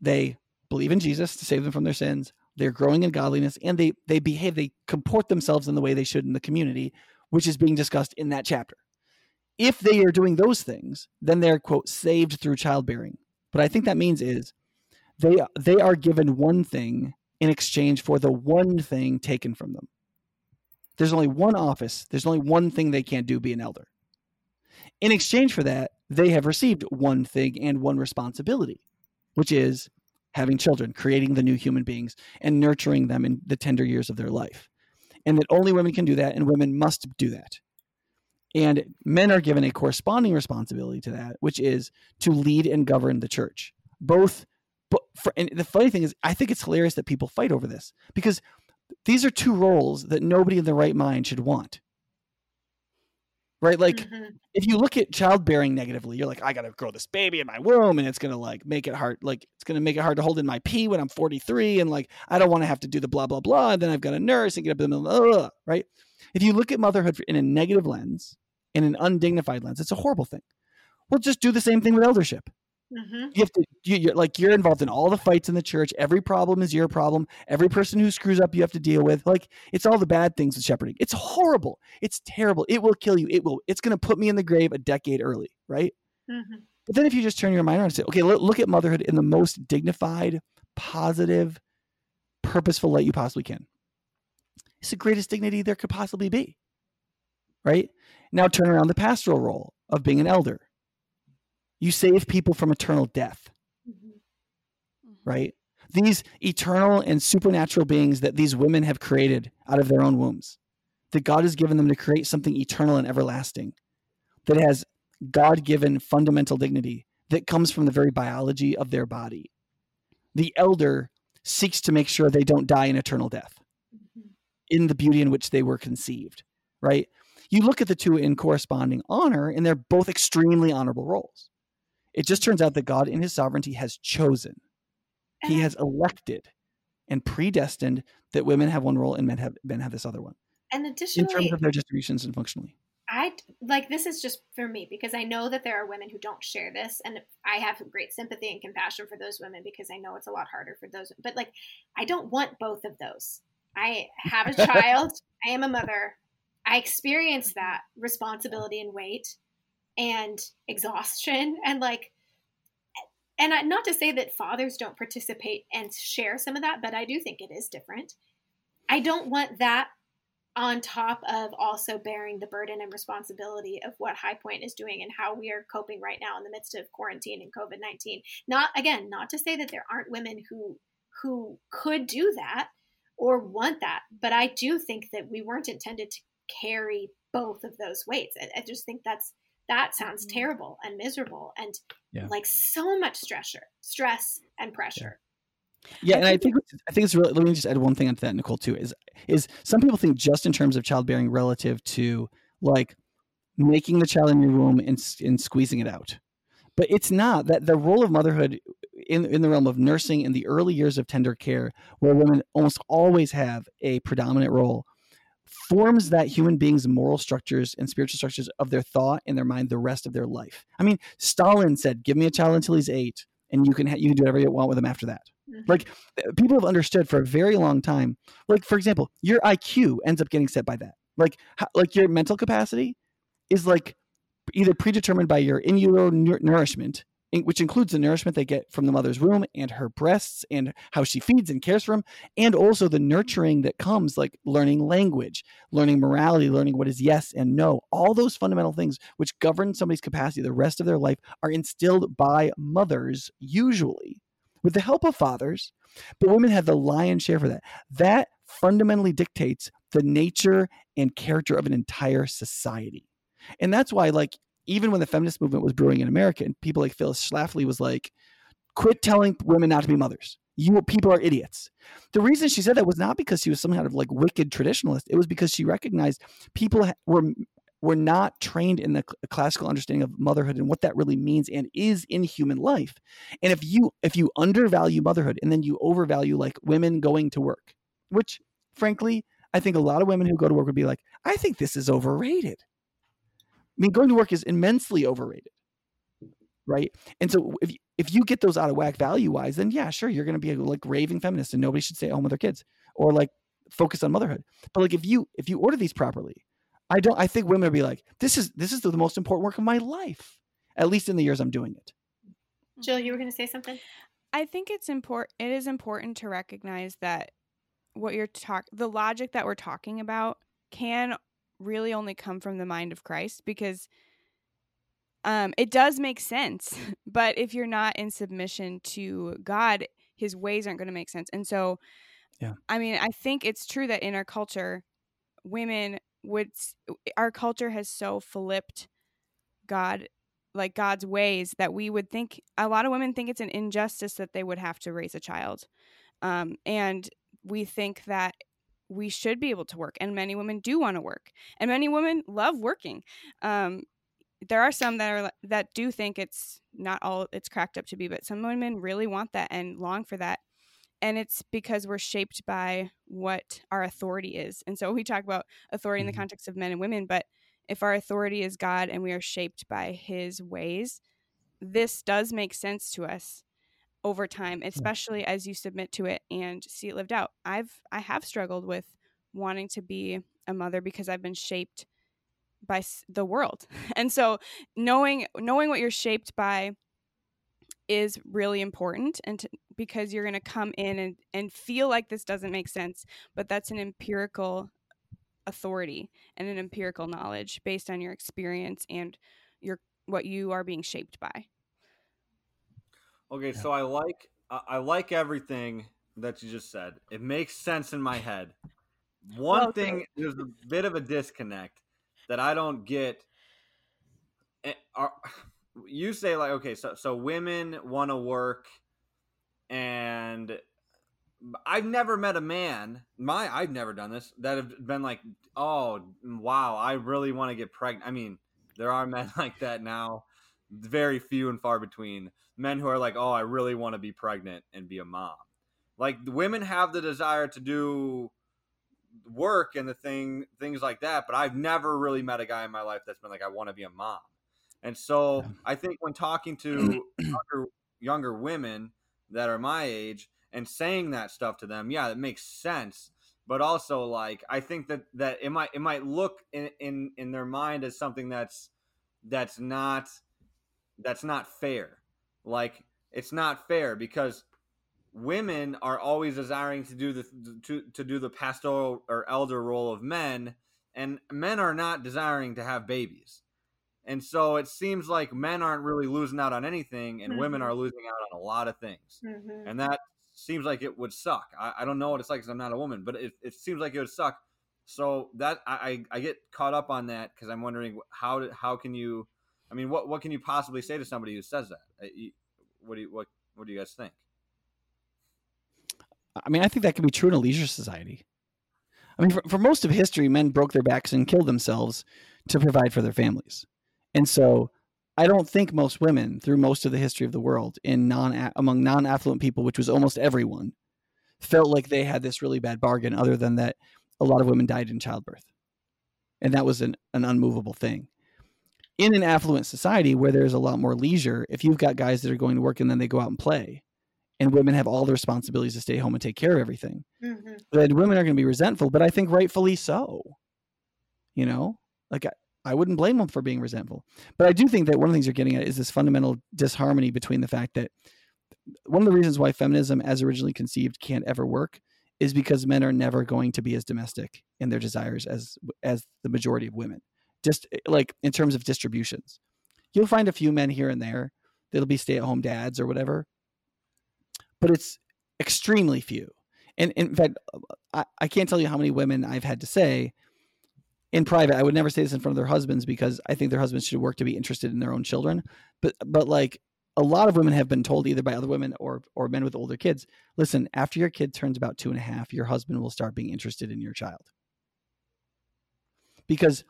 they believe in Jesus to save them from their sins. They're growing in godliness, and they comport themselves in the way they should in the community, which is being discussed in that chapter. If they are doing those things, then they're, quote, saved through childbearing. What I think that means is they are given one thing in exchange for the one thing taken from them. There's only one office. There's only one thing they can't do, be an elder. In exchange for that, they have received one thing and one responsibility, which is having children, creating the new human beings, and nurturing them in the tender years of their life. And that only women can do that, and women must do that. And men are given a corresponding responsibility to that, which is to lead and govern the church. And the funny thing is, I think it's hilarious that people fight over this, because these are two roles that nobody in their right mind should want. Right? Like, if you look at childbearing negatively, you're like, I got to grow this baby in my womb, and it's going to make it hard to hold in my pee when I'm 43. And like, I don't want to have to do the blah, blah, blah. And then I've got to nurse and get up in the middle. Right? If you look at motherhood in a negative lens, in an undignified lens, it's a horrible thing. We'll just do the same thing with eldership. Mm-hmm. You're involved in all the fights in the church. Every problem is your problem. Every person who screws up, you have to deal with. Like, it's all the bad things with shepherding. It's horrible. It's terrible. It will kill you. It's going to put me in the grave a decade early. Right. Mm-hmm. But then if you just turn your mind around and say, okay, look at motherhood in the most dignified, positive, purposeful light you possibly can. It's the greatest dignity there could possibly be. Right? Now turn around the pastoral role of being an elder. You save people from eternal death. Mm-hmm. Right? These eternal and supernatural beings that these women have created out of their own wombs, that God has given them to create something eternal and everlasting, that has God-given fundamental dignity that comes from the very biology of their body. The elder seeks to make sure they don't die an eternal death in the beauty in which they were conceived, right? You look at the two in corresponding honor, and they're both extremely honorable roles. It just turns out that God in his sovereignty has chosen. He has elected and predestined that women have one role and men have this other one. And additionally, in terms of their distributions and functionally. This is just for me, because I know that there are women who don't share this, and I have great sympathy and compassion for those women, because I know it's a lot harder for those. But like, I don't want both of those. I have a child. I am a mother. I experience that responsibility and weight and exhaustion. And not to say that fathers don't participate and share some of that, but I do think it is different. I don't want that on top of also bearing the burden and responsibility of what High Point is doing and how we are coping right now in the midst of quarantine and COVID-19. Not to say that there aren't women who could do that or want that. But I do think that we weren't intended to carry both of those weights. I just think that sounds terrible and miserable and like so much stress and pressure. Yeah. And I think it's really, let me just add one thing onto that, Nicole, too, is some people think just in terms of childbearing relative to like making the child in your womb and squeezing it out. But it's not that the role of motherhood in the realm of nursing in the early years of tender care, where women almost always have a predominant role, forms that human being's moral structures and spiritual structures of their thought and their mind the rest of their life. I mean, Stalin said, give me a child until he's 8 and you can do whatever you want with him after that. Mm-hmm. Like, people have understood for a very long time, like, for example, your IQ ends up getting set by that. Like your mental capacity is like either predetermined by your in utero nourishment, which includes the nourishment they get from the mother's womb and her breasts and how she feeds and cares for them, and also the nurturing that comes, like learning language, learning morality, learning what is yes and no. All those fundamental things which govern somebody's capacity the rest of their life are instilled by mothers, usually with the help of fathers, but women have the lion's share for that. That fundamentally dictates the nature and character of an entire society. And that's why, like, even when the feminist movement was brewing in America and people like Phyllis Schlafly was like, quit telling women not to be mothers. You people are idiots. The reason she said that was not because she was some kind of like wicked traditionalist. It was because she recognized people were not trained in the classical understanding of motherhood and what that really means and is in human life. And if you undervalue motherhood and then you overvalue like women going to work, which frankly, I think a lot of women who go to work would be like, I think this is overrated. I mean, going to work is immensely overrated, right? And so if you get those out of whack value-wise, then yeah, sure, you're going to be a, like, raving feminist and nobody should stay home with their kids or like focus on motherhood. But like if you order these properly, I think women would be like, this is the most important work of my life, at least in the years I'm doing it. Jill, you were going to say something? I think it is important to recognize that the logic that we're talking about can really only come from the mind of Christ, because it does make sense, but if you're not in submission to God, his ways aren't going to make sense. And so, yeah, I mean, I think it's true that in our culture, our culture has so flipped God, like God's ways, that we would think, a lot of women think it's an injustice that they would have to raise a child. And we think that we should be able to work. And many women do want to work, and many women love working. There are some that do think it's not all it's cracked up to be, but some women really want that and long for that. And it's because we're shaped by what our authority is. And so we talk about authority in the context of men and women, but if our authority is God and we are shaped by his ways, this does make sense to us over time, especially as you submit to it and see it lived out. I have struggled with wanting to be a mother because I've been shaped by the world. And so knowing what you're shaped by is really important, and because you're going to come in and feel like this doesn't make sense, but that's an empirical authority and an empirical knowledge based on your experience and what you are being shaped by. Okay, so I like everything that you just said. It makes sense in my head. One thing, there's a bit of a disconnect that I don't get. You say, like, okay, so women want to work, and I've never met a man, I've never done this, that have been like, oh, wow, I really want to get pregnant. I mean, there are men like that now, very few and far between, men who are like, oh, I really want to be pregnant and be a mom. Like, women have the desire to do work and things like that, but I've never really met a guy in my life that's been like, I want to be a mom. And so I think when talking to younger women that are my age and saying that stuff to them, yeah, that makes sense. But also, like, I think that it might look in their mind as something that's not fair. Like, it's not fair because women are always desiring to do the pastoral or elder role of men, and men are not desiring to have babies. And so it seems like men aren't really losing out on anything, and women are losing out on a lot of things. Mm-hmm. And that seems like it would suck. I don't know what it's like because I'm not a woman, but it seems like it would suck. So that I get caught up on that because I'm wondering how can you, I mean, what can you possibly say to somebody who says that? What do you guys think? I mean, I think that can be true in a leisure society. I mean, for most of history, men broke their backs and killed themselves to provide for their families. And so I don't think most women through most of the history of the world among non-affluent people, which was almost everyone, felt like they had this really bad bargain, other than that a lot of women died in childbirth. And that was an unmovable thing. In an affluent society where there's a lot more leisure, if you've got guys that are going to work and then they go out and play, and women have all the responsibilities to stay home and take care of everything, then women are going to be resentful, but I think rightfully so. You know, like I wouldn't blame them for being resentful, but I do think that one of the things you're getting at is this fundamental disharmony between the fact that one of the reasons why feminism as originally conceived can't ever work is because men are never going to be as domestic in their desires as the majority of women, just like in terms of distributions. You'll find a few men here and there that'll be stay-at-home dads or whatever, but it's extremely few. And in fact, I can't tell you how many women I've had to say in private, I would never say this in front of their husbands because I think their husbands should work to be interested in their own children. But like a lot of women have been told either by other women or men with older kids, listen, after your kid turns about 2.5, your husband will start being interested in your child. Because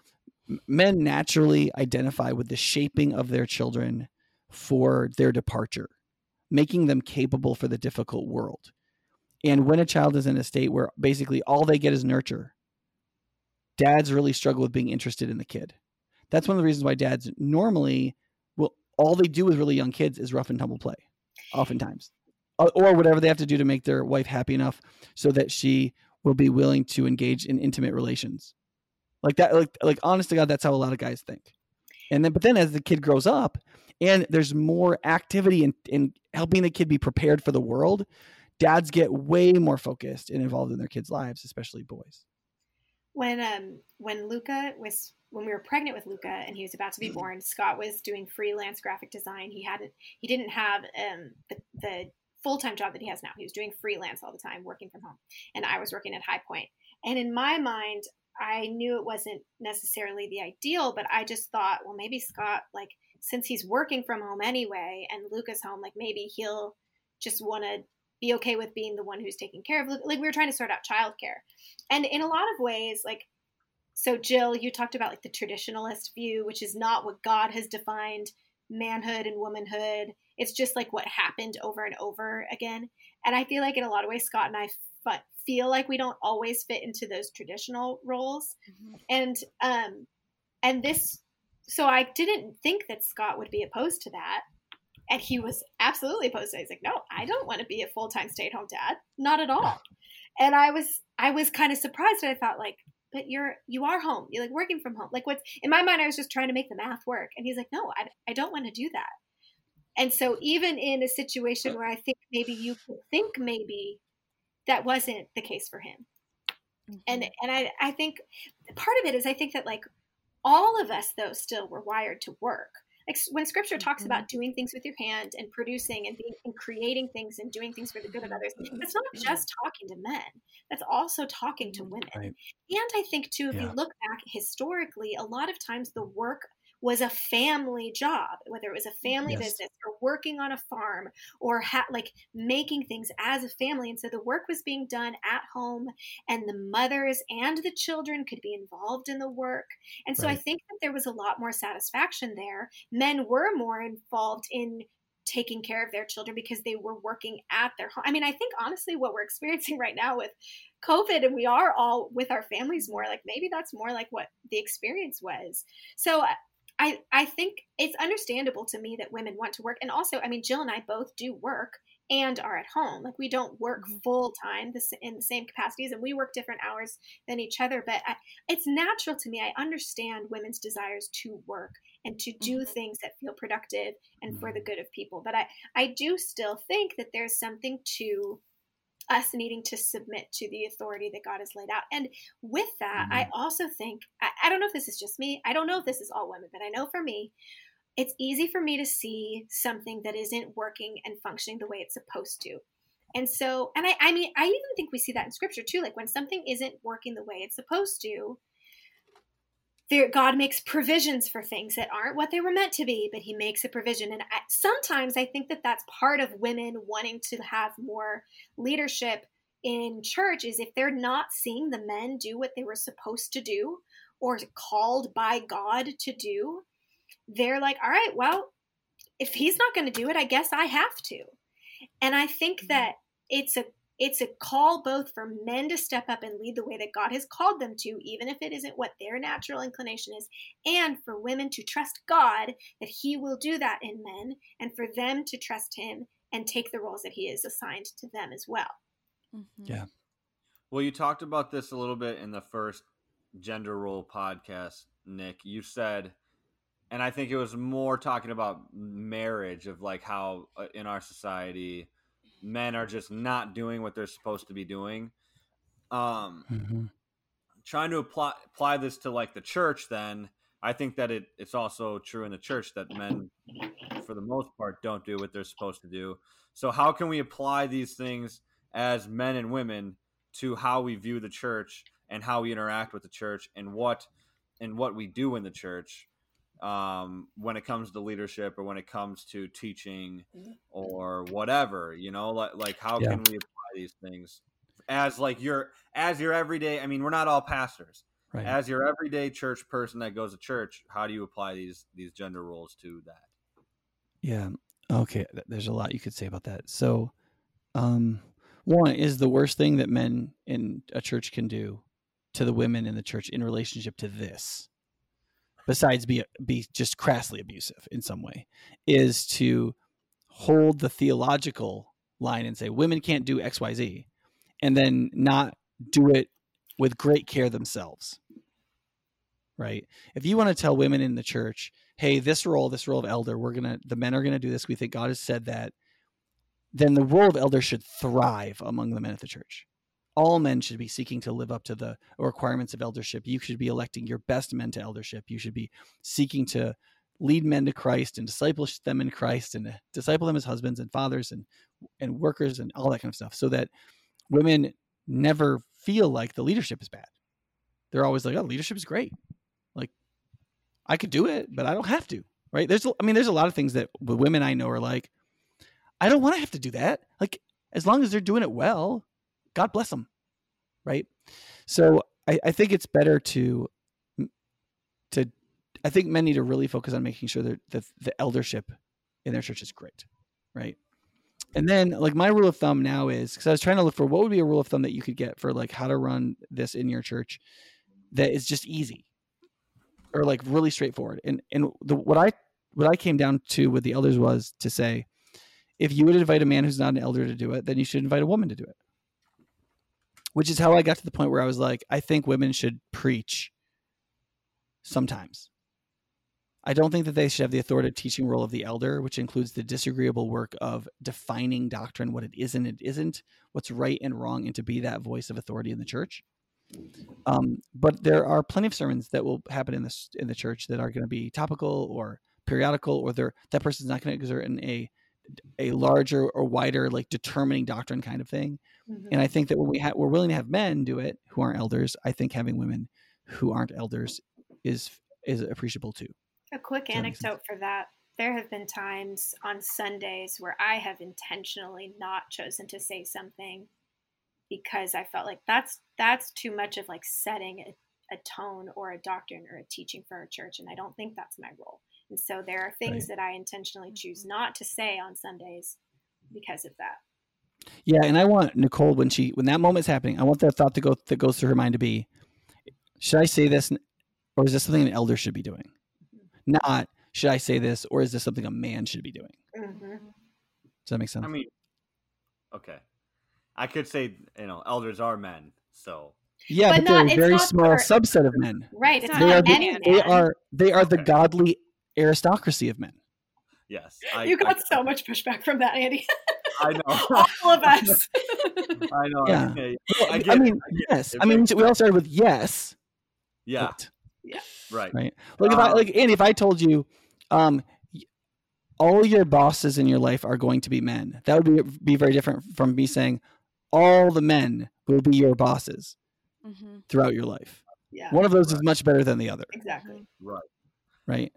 men naturally identify with the shaping of their children for their departure, making them capable for the difficult world. And when a child is in a state where basically all they get is nurture, dads really struggle with being interested in the kid. That's one of the reasons why dads normally all they do with really young kids is rough and tumble play, oftentimes, or whatever they have to do to make their wife happy enough so that she will be willing to engage in intimate relations like that. Like honest to God, that's how a lot of guys think. And then, but then as the kid grows up and there's more activity in helping the kid be prepared for the world, dads get way more focused and involved in their kids' lives, especially boys. When we were pregnant with Luca and he was about to be born, Scott was doing freelance graphic design. He didn't have the full-time job that he has now. He was doing freelance all the time, working from home. And I was working at High Point. And in my mind, I knew it wasn't necessarily the ideal, but I just thought, well, maybe Scott, like, since he's working from home anyway and Luca's home, like, maybe he'll just want to be okay with being the one who's taking care of Luca. Like, we were trying to sort out childcare. And in a lot of ways, like, so Jill, you talked about like the traditionalist view, which is not what God has defined manhood and womanhood. It's just like what happened over and over again. And I feel like in a lot of ways, Scott and I feel like we don't always fit into those traditional roles. Mm-hmm. So I didn't think that Scott would be opposed to that. And he was absolutely opposed to it. He's like, no, I don't want to be a full-time stay-at-home dad. Not at all. And I was kind of surprised. And I thought, like, but you are home. You're like working from home. Like, what's in my mind, I was just trying to make the math work. And he's like, no, I don't want to do that. And so even in a situation where I think maybe you could think maybe that wasn't the case for him. Mm-hmm. And I think part of it is I think that like all of us though still were wired to work. Like when scripture talks about doing things with your hand and producing and creating things and doing things for the good of others, it's not just talking to men. That's also talking to women. Right. And I think too, if you look back historically, a lot of times the work was a family job, whether it was a family business or working on a farm or making things as a family. And so the work was being done at home and the mothers and the children could be involved in the work. And so I think that there was a lot more satisfaction there. Men were more involved in taking care of their children because they were working at their home. I mean, I think honestly what we're experiencing right now with COVID and we are all with our families more, like maybe that's more like what the experience was. So I think it's understandable to me that women want to work. And also, I mean, Jill and I both do work and are at home. Like we don't work full time in the same capacities and we work different hours than each other. But it's natural to me. I understand women's desires to work and to do things that feel productive and for the good of people. But I do still think that there's something to us needing to submit to the authority that God has laid out. And with that, I also think, I don't know if this is just me. I don't know if this is all women, but I know for me, it's easy for me to see something that isn't working and functioning the way it's supposed to. And so, and I mean, I even think we see that in scripture too. Like when something isn't working the way it's supposed to, God makes provisions for things that aren't what they were meant to be, but he makes a provision. And sometimes I think that that's part of women wanting to have more leadership in church is if they're not seeing the men do what they were supposed to do or called by God to do, they're like, all right, well, if he's not going to do it, I guess I have to. And I think that it's a call both for men to step up and lead the way that God has called them to, even if it isn't what their natural inclination is, and for women to trust God that he will do that in men, and for them to trust him and take the roles that he has assigned to them as well. Mm-hmm. Yeah. Well, you talked about this a little bit in the first gender role podcast, Nick. You said, and I think it was more talking about marriage, of like how in our society – men are just not doing what they're supposed to be doing. Trying to apply this to like the church, then I think that it's also true in the church that men, for the most part, don't do what they're supposed to do. So how can we apply these things as men and women to how we view the church and how we interact with the church and what we do in the church? When it comes to leadership or when it comes to teaching or whatever, you know, like how can we apply these things as like your everyday, I mean, we're not all pastors, right? As your everyday church person that goes to church, how do you apply these gender roles to that? Yeah. Okay. There's a lot you could say about that. So, one is the worst thing that men in a church can do to the women in the church in relationship to this, besides be just crassly abusive in some way, is to hold the theological line and say, women can't do X, Y, Z, and then not do it with great care themselves, right? If you want to tell women in the church, hey, this role of elder, the men are going to do this, we think God has said that, then the role of elder should thrive among the men at the church. all men should be seeking to live up to the requirements of eldership. You should be electing your best men to eldership. You should be seeking to lead men to Christ and disciple them in Christ and disciple them as husbands and fathers and workers and all that kind of stuff, so that women never feel like the leadership is bad. They're always like, oh, leadership is great. Like, I could do it, but I don't have to, right? There's a lot of things that the women I know are like, I don't want to have to do that. Like, as long as they're doing it well, God bless them, right? So I think it's better to I think men need to really focus on making sure that the eldership in their church is great, right? And then, like, my rule of thumb now is, because I was trying to look for what would be a rule of thumb that you could get for, like, how to run this in your church that is just easy or, like, really straightforward. And what I came down to with the elders was to say, if you would invite a man who's not an elder to do it, then you should invite a woman to do it. Which is how I got to the point where I was like, I think women should preach sometimes. I don't think that they should have the authoritative teaching role of the elder, which includes the disagreeable work of defining doctrine, what it is and it isn't, what's right and wrong, and to be that voice of authority in the church. But there are plenty of sermons that will happen in the church that are going to be topical or periodical, or that person's not going to exert in a larger or wider, like, determining doctrine kind of thing. Mm-hmm. And I think that when we're willing to have men do it who aren't elders, I think having women who aren't elders is appreciable too. A quick anecdote for that. There have been times on Sundays where I have intentionally not chosen to say something because I felt like that's too much of, like, setting a tone or a doctrine or a teaching for a church. And I don't think that's my role. And so there are things that I intentionally choose not to say on Sundays because of that. Yeah. And I want Nicole, when that moment's happening, I want that thought that goes through her mind to be, should I say this? Or is this something an elder should be doing? Not, should I say this, or is this something a man should be doing? Mm-hmm. Does that make sense? I mean, okay. I could say, elders are men, so. Yeah, but they're a very small subset of men. Right. It's not any man. They are the godly aristocracy of men. Yes. You got so much pushback from that, Andy. I know. All of us. I know. Yeah. I mean, yes. I mean, we all started with yes. Yeah. Yeah. Right. Like, if I told you, all your bosses in your life are going to be men, that would be very different from me saying all the men will be your bosses throughout your life. Yeah. One of those is much better than the other. Exactly. Right.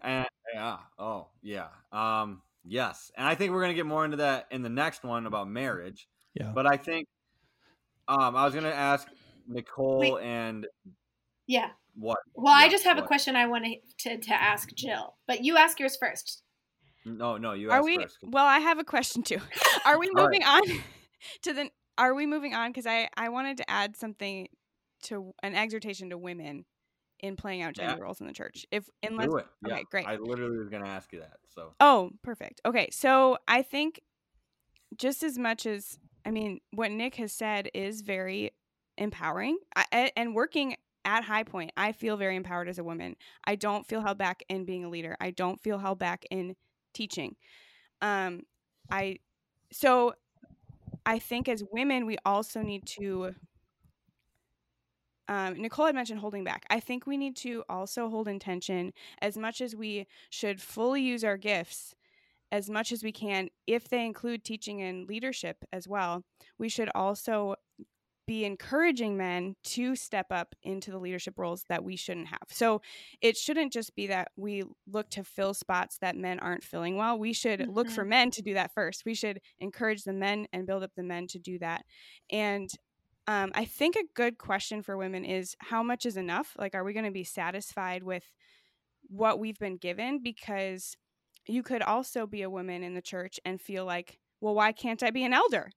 Yeah. Oh, yeah. Yes. And I think we're going to get more into that in the next one about marriage. Yeah. But I think I was going to ask Nicole and. Yeah. What? Well, yeah, I just have a question I wanted to ask Jill, but you ask yours first. No, you ask first. Well, I have a question too. Are we moving on to the? Are we moving on? Because I wanted to add something to an exhortation to women in playing out gender roles in the church. Do it. Yeah. Okay, great. I literally was going to ask you that. So. Oh, perfect. Okay, so I think just as much as what Nick has said is very empowering and working. At High Point, I feel very empowered as a woman. I don't feel held back in being a leader. I don't feel held back in teaching. I think as women, we also need to, Nicole had mentioned holding back. I think we need to also hold intention as much as we should fully use our gifts as much as we can. If they include teaching and leadership as well, we should also be encouraging men to step up into the leadership roles that we shouldn't have. So it shouldn't just be that we look to fill spots that men aren't filling well. We should look for men to do that first. We should encourage the men and build up the men to do that. And I think a good question for women is, how much is enough? Like, are we going to be satisfied with what we've been given? Because you could also be a woman in the church and feel like, well, why can't I be an elder?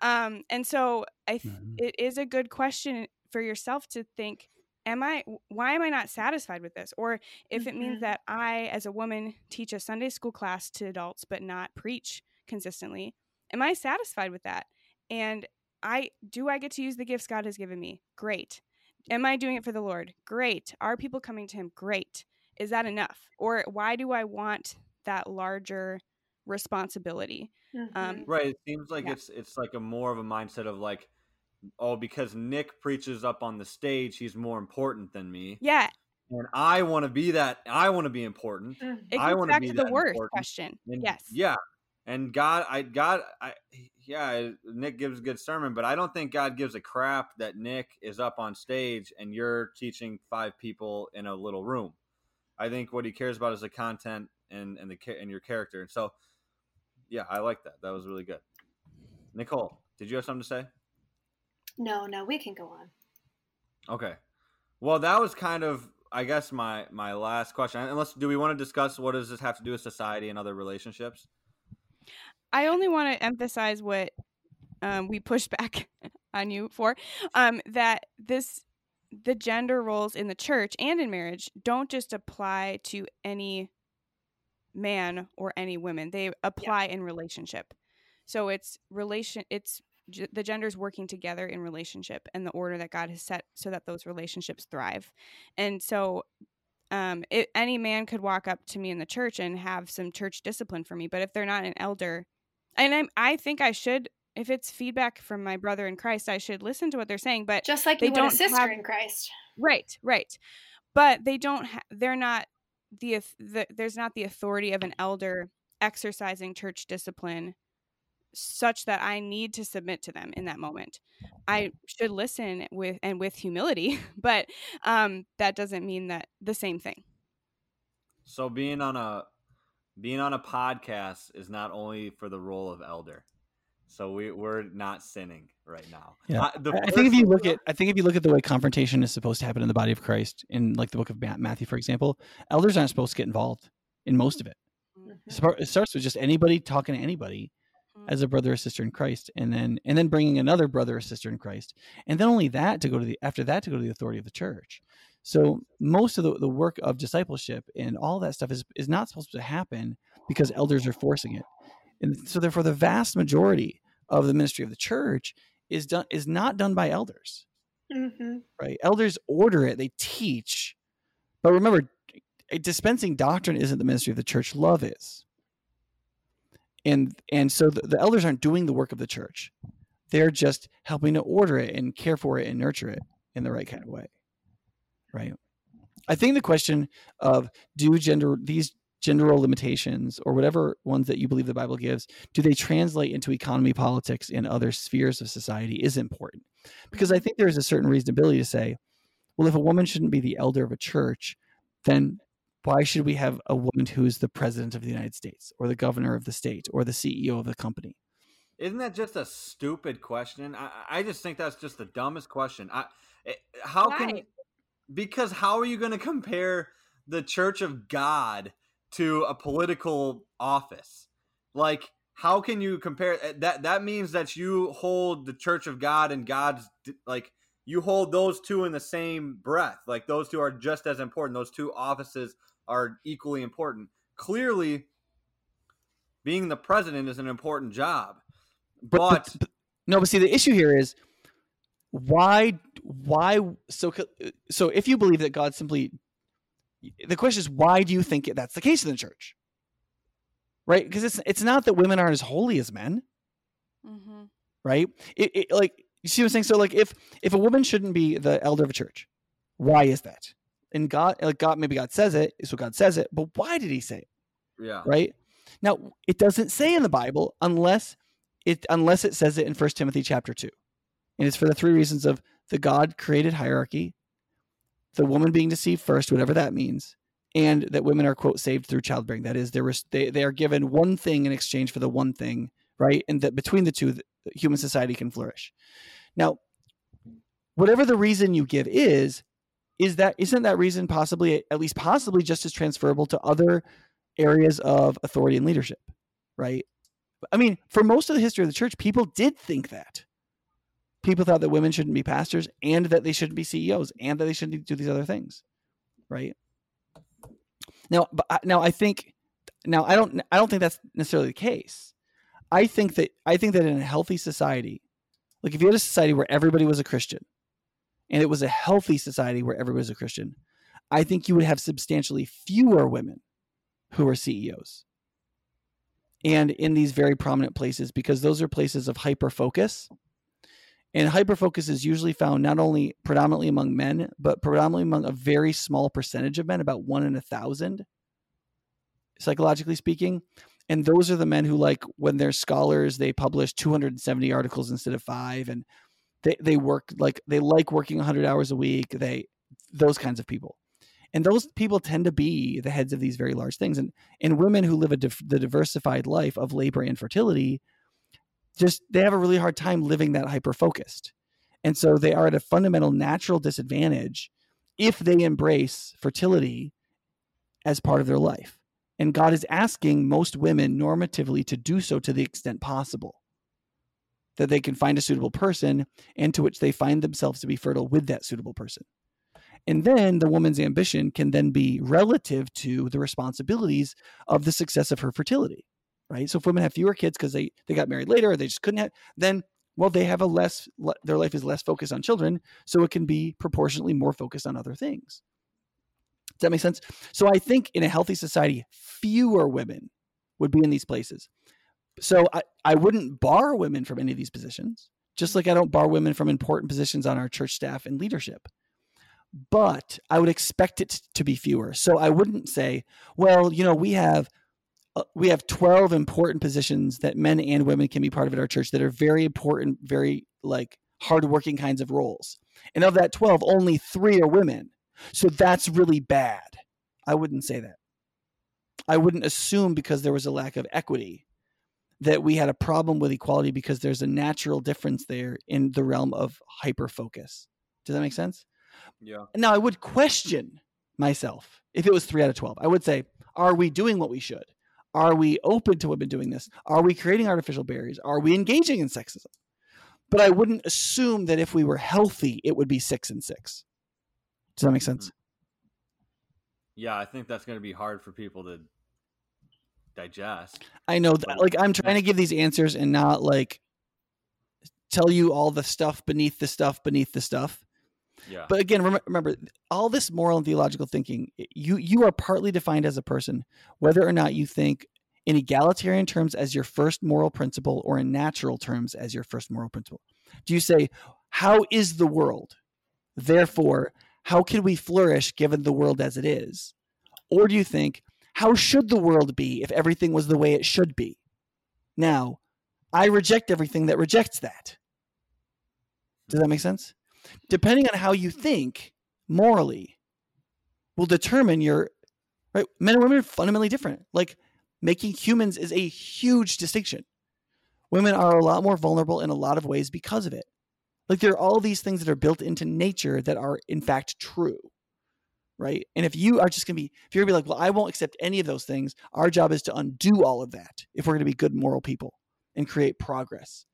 And so it is a good question for yourself to think, why am I not satisfied with this? Or if it means that I, as a woman, teach a Sunday school class to adults, but not preach consistently, am I satisfied with that? And do I get to use the gifts God has given me? Great. Am I doing it for the Lord? Great. Are people coming to him? Great. Is that enough? Or why do I want that larger responsibility? It seems like it's like a more of a mindset of like, oh, because Nick preaches up on the stage, he's more important than me. Yeah. And I want to be that. I want to be important. It I want to be the word important. Question. And, yes. Yeah. And God, Nick gives a good sermon, but I don't think God gives a crap that Nick is up on stage and you're teaching five people in a little room. I think what he cares about is the content and your character. And so, yeah, I like that. That was really good. Nicole, did you have something to say? No, we can go on. Okay. Well, that was kind of, I guess, my last question. Unless, do we want to discuss what does this have to do with society and other relationships? I only want to emphasize what we pushed back on you for, that the gender roles in the church and in marriage don't just apply to any man or any woman. They apply in relationship. So the genders working together in relationship and the order that God has set so that those relationships thrive. And so any man could walk up to me in the church and have some church discipline for me, but if they're not an elder, and I think I should, if it's feedback from my brother in Christ, I should listen to what they're saying, but just like you want a sister in Christ. Right. But they don't, they're not there's not the authority of an elder exercising church discipline such that I need to submit to them in that moment. I should listen with humility, but that doesn't mean that the same thing. So being on a podcast is not only for the role of elder. So we're not sinning right now. Yeah. I think if you look at the way confrontation is supposed to happen in the body of Christ, in like the book of Matthew, for example, elders aren't supposed to get involved in most of it. Mm-hmm. It starts with just anybody talking to anybody as a brother or sister in Christ, and then bringing another brother or sister in Christ, and then only that to go to the authority of the church. So most of the work of discipleship and all that stuff is not supposed to happen because elders are forcing it. And so therefore the vast majority of the ministry of the church is not done by elders, mm-hmm. right? Elders order it, they teach, but remember, dispensing doctrine isn't the ministry of the church, love is. And so the elders aren't doing the work of the church. They're just helping to order it and care for it and nurture it in the right kind of way, right? I think the question of these gender role limitations or whatever ones that you believe the Bible gives, do they translate into economy, politics, and other spheres of society is important. Because I think there's a certain reasonability to say, well, if a woman shouldn't be the elder of a church, then why should we have a woman who is the president of the United States or the governor of the state or the CEO of the company? Isn't that just a stupid question? I just think that's just the dumbest question. Because how are you going to compare the Church of God to a political office? Like, how can you compare that? That means that you hold the Church of God and God's, like, you hold those two in the same breath. Like, those two are just as important. Those two offices are equally important. Clearly, being the president is an important job. But see, the issue here is why? So if you believe that God simply, the question is, why do you think that's the case in the church? Right? Because it's not that women aren't as holy as men. Mm-hmm. Right? You see what I'm saying? So like, if a woman shouldn't be the elder of a church, why is that? And God says it, so God says it, but why did he say it? Yeah. Right? Now, it doesn't say in the Bible unless it says it in 1 Timothy chapter 2. And it's for the three reasons of the God created hierarchy, the woman being deceived first, whatever that means, and that women are, quote, saved through childbearing. That is, they are given one thing in exchange for the one thing, right? And that between the two, human society can flourish. Now, whatever the reason you give isn't that reason possibly just as transferable to other areas of authority and leadership, right? I mean, for most of the history of the church, people did think that. People thought that women shouldn't be pastors and that they shouldn't be CEOs and that they shouldn't do these other things, right? I don't think that's necessarily the case. I think that in a healthy society, like if you had a society where everybody was a Christian, and it was a healthy society where everybody was a Christian, I think you would have substantially fewer women who are CEOs and in these very prominent places, because those are places of hyper focus And hyperfocus is usually found not only predominantly among men, but predominantly among a very small percentage of men, about 1 in 1,000, psychologically speaking. And those are the men who, like, when they're scholars, they publish 270 articles instead of 5. And they work like working 100 hours a week. Those kinds of people. And those people tend to be the heads of these very large things. And women who live the diversified life of labor and fertility, just they have a really hard time living that hyper-focused. And so they are at a fundamental natural disadvantage if they embrace fertility as part of their life. And God is asking most women normatively to do so to the extent possible, that they can find a suitable person and to which they find themselves to be fertile with that suitable person. And then the woman's ambition can then be relative to the responsibilities of the success of her fertility, right? So if women have fewer kids because they got married later or they just couldn't have, then, well, they have their life is less focused on children, so it can be proportionately more focused on other things. Does that make sense? So I think in a healthy society, fewer women would be in these places. So I wouldn't bar women from any of these positions, just like I don't bar women from important positions on our church staff and leadership. But I would expect it to be fewer. So I wouldn't say, well, you know, we have 12 important positions that men and women can be part of at our church that are very important, very like hardworking kinds of roles. And of that 12, only 3 are women. So that's really bad. I wouldn't say that. I wouldn't assume because there was a lack of equity that we had a problem with equality because there's a natural difference there in the realm of hyper-focus. Does that make sense? Yeah. Now I would question myself if it was 3 out of 12. I would say, are we doing what we should? Are we open to women doing this? Are we creating artificial barriers? Are we engaging in sexism? But I wouldn't assume that if we were healthy, it would be 6 and 6. Does that make sense? Yeah, I think that's going to be hard for people to digest. I know that, like, I'm trying to give these answers and not like tell you all the stuff beneath the stuff beneath the stuff. Yeah. But again, remember, all this moral and theological thinking, you are partly defined as a person, whether or not you think in egalitarian terms as your first moral principle or in natural terms as your first moral principle. Do you say, how is the world? Therefore, how can we flourish given the world as it is? Or do you think, how should the world be if everything was the way it should be? Now, I reject everything that rejects that. Does that make sense? Depending on how you think morally will determine your right. Men and women are fundamentally different. Like, making humans is a huge distinction. Women are a lot more vulnerable in a lot of ways because of it. Like, there are all these things that are built into nature that are in fact true. Right. And if you are just going to be, if you're going to be like, well, I won't accept any of those things. Our job is to undo all of that. If we're going to be good moral people and create progress,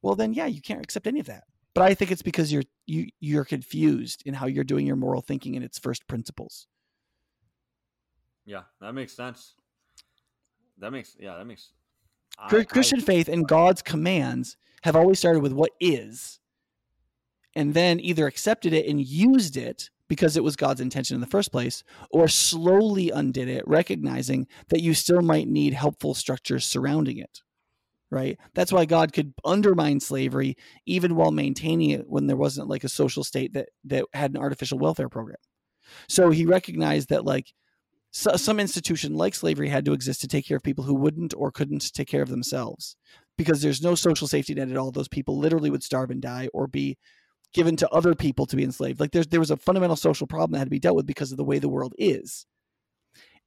well then, yeah, you can't accept any of that. But I think it's because you're confused in how you're doing your moral thinking in its first principles. Yeah, that makes sense. Christian faith and God's commands have always started with what is, and then either accepted it and used it because it was God's intention in the first place, or slowly undid it, recognizing that you still might need helpful structures surrounding it. Right. That's why God could undermine slavery even while maintaining it when there wasn't like a social state that had an artificial welfare program. So he recognized that like some institution like slavery had to exist to take care of people who wouldn't or couldn't take care of themselves, because there's no social safety net at all. Those people literally would starve and die or be given to other people to be enslaved. Like there was a fundamental social problem that had to be dealt with because of the way the world is.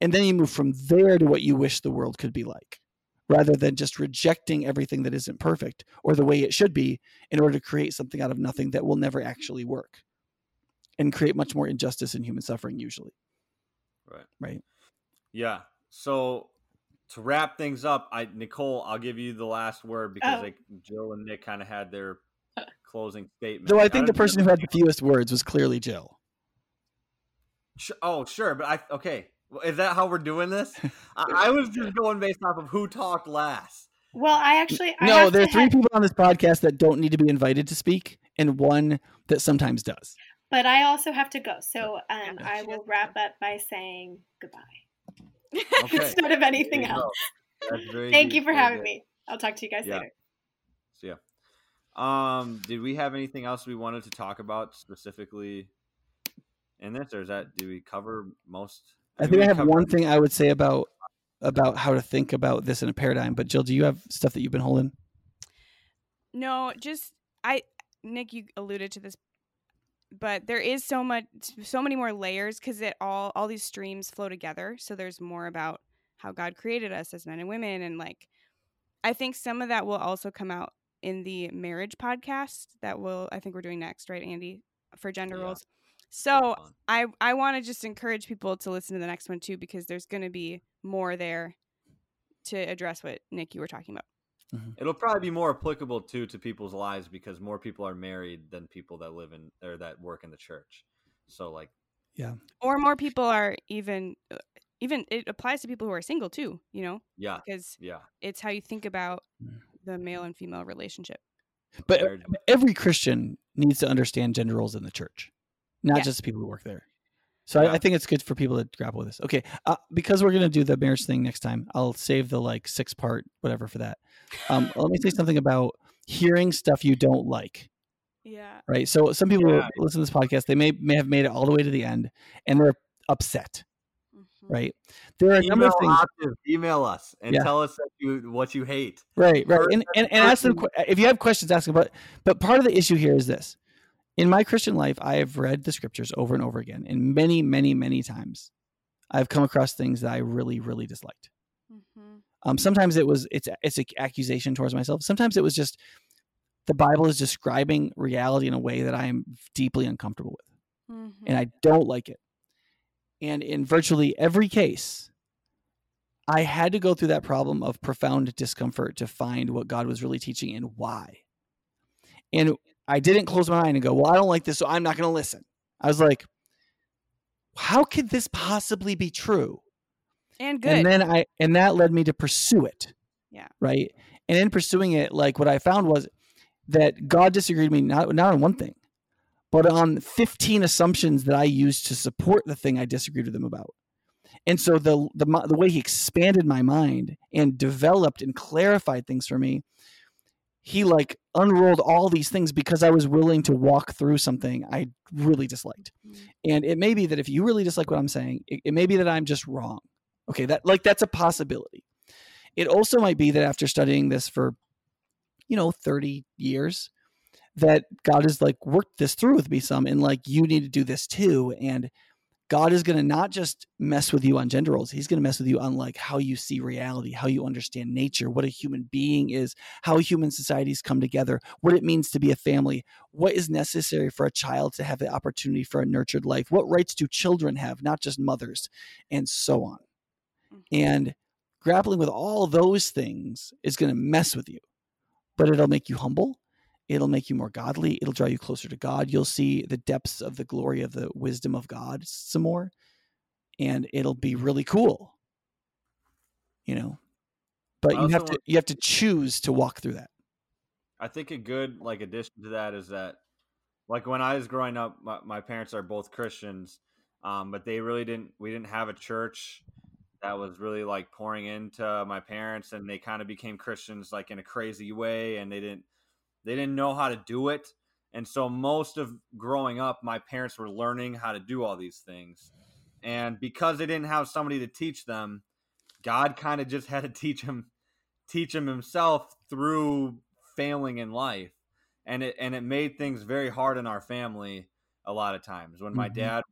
And then you move from there to what you wish the world could be like, rather than just rejecting everything that isn't perfect or the way it should be in order to create something out of nothing that will never actually work and create much more injustice and human suffering usually. Right. Right. Yeah. So to wrap things up, Nicole, I'll give you the last word because Jill and Nick kind of had their closing statement. Though I think the person who had the fewest words was clearly Jill. Oh, sure. But okay. Is that how we're doing this? I was just going based off of who talked last. Well, there are 3 people on this podcast that don't need to be invited to speak, and one that sometimes does. But I also have to go, so I will wrap up by saying goodbye. Okay. Instead of anything else. Thank you for having me. I'll talk to you guys later. See ya. Did we have anything else we wanted to talk about specifically in this, or is that, do we cover most? I think I have one thing I would say about how to think about this in a paradigm, but Jill, do you have stuff that you've been holding? No, just, Nick, you alluded to this, but there is so many more layers, because it all these streams flow together. So there's more about how God created us as men and women. And like, I think some of that will also come out in the marriage podcast I think we're doing next, right, Andy, for gender roles. So I want to just encourage people to listen to the next one too, because there's going to be more there to address what, Nick, you were talking about. Mm-hmm. It'll probably be more applicable too to people's lives, because more people are married than people that live in or that work in the church. So like, yeah, or more people are even it applies to people who are single too, you know? Yeah. Because it's how you think about the male and female relationship. But every Christian needs to understand gender roles in the church, not just people who work there. So I think it's good for people to grapple with this. Okay. Because we're going to do the marriage thing next time, I'll save the like 6-part whatever for that. Let me say something about hearing stuff you don't like. Yeah. Right. So some people listen to this podcast, they may have made it all the way to the end and they're upset. Mm-hmm. Right. There are a number of things. Email us and tell us what you hate. Right. Right. And ask them, if you have questions, ask them about it. But part of the issue here is this. In my Christian life, I have read the scriptures over and over again, and many, many, many times I've come across things that I really, really disliked. Mm-hmm. Sometimes it's an accusation towards myself. Sometimes it was just the Bible is describing reality in a way that I am deeply uncomfortable with, and I don't like it. And in virtually every case, I had to go through that problem of profound discomfort to find what God was really teaching and why. And I didn't close my mind and go, well, I don't like this, so I'm not going to listen. I was like, how could this possibly be true? And good. And then that led me to pursue it. Yeah. Right. And in pursuing it, like what I found was that God disagreed with me, not on one thing, but on 15 assumptions that I used to support the thing I disagreed with him about. And so the way he expanded my mind and developed and clarified things for me, he like unrolled all these things because I was willing to walk through something I really disliked. And it may be that if you really dislike what I'm saying, it may be that I'm just wrong. Okay. That's a possibility. It also might be that after studying this for, 30 years, that God has like worked this through with me some, and like, you need to do this too. And God is going to not just mess with you on gender roles. He's going to mess with you on like how you see reality, how you understand nature, what a human being is, how human societies come together, what it means to be a family, what is necessary for a child to have the opportunity for a nurtured life, what rights do children have, not just mothers, and so on. And grappling with all those things is going to mess with you, but it'll make you humble. It'll make you more godly. It'll draw you closer to God. You'll see the depths of the glory of the wisdom of God some more. And it'll be really cool, but you have to choose to walk through that. I think a good like addition to that is that like when I was growing up, my parents are both Christians, but we didn't have a church that was really like pouring into my parents, and they kind of became Christians like in a crazy way. And they didn't know how to do it. And so most of growing up, my parents were learning how to do all these things. And because they didn't have somebody to teach them, God kind of just had to teach him himself through failing in life. And it made things very hard in our family a lot of times. When my dad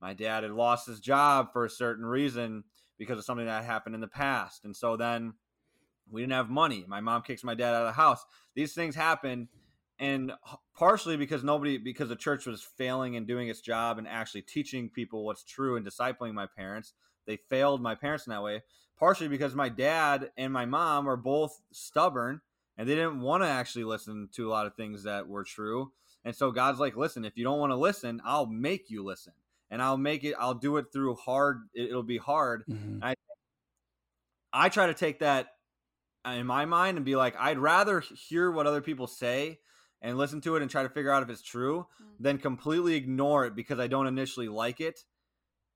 had lost his job for a certain reason because of something that happened in the past. And so then we didn't have money. My mom kicks my dad out of the house. These things happen, and partially because the church was failing and doing its job and actually teaching people what's true and discipling my parents. They failed my parents in that way, partially because my dad and my mom are both stubborn and they didn't want to actually listen to a lot of things that were true. And so God's like, listen, if you don't want to listen, I'll make you listen, and I'll do it through hard. It'll be hard. Mm-hmm. I try to take that in my mind and be like, I'd rather hear what other people say and listen to it and try to figure out if it's true than completely ignore it because I don't initially like it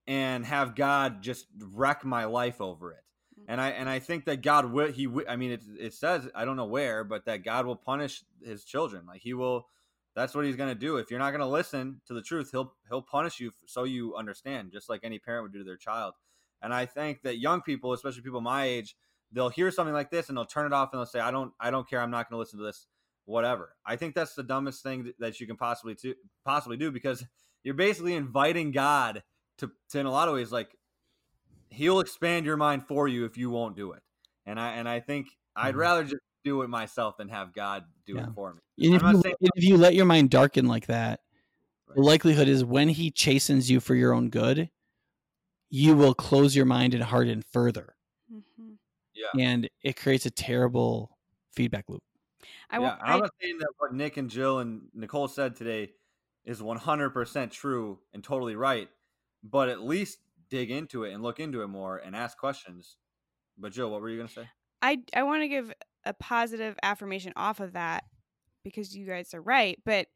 and have God just wreck my life over it. And I think that God will, it says, I don't know where, but that God will punish his children. Like he will, that's what he's going to do. If you're not going to listen to the truth, he'll punish you so you understand, just like any parent would do to their child. And I think that young people, especially people my age, they'll hear something like this and they'll turn it off and they'll say, I don't care. I'm not going to listen to this, whatever. I think that's the dumbest thing that you can possibly do, because you're basically inviting God to in a lot of ways, like, he'll expand your mind for you if you won't do it. And I think I'd rather just do it myself than have God do it for me. And if you let your mind darken like that, right, the likelihood is when he chastens you for your own good, you will close your mind and harden further. Mm-hmm. Yeah. And it creates a terrible feedback loop. I'm not saying that what Nick and Jill and Nicole said today is 100% true and totally right, but at least dig into it and look into it more and ask questions. But Jill, what were you going to say? I want to give a positive affirmation off of that because you guys are right. But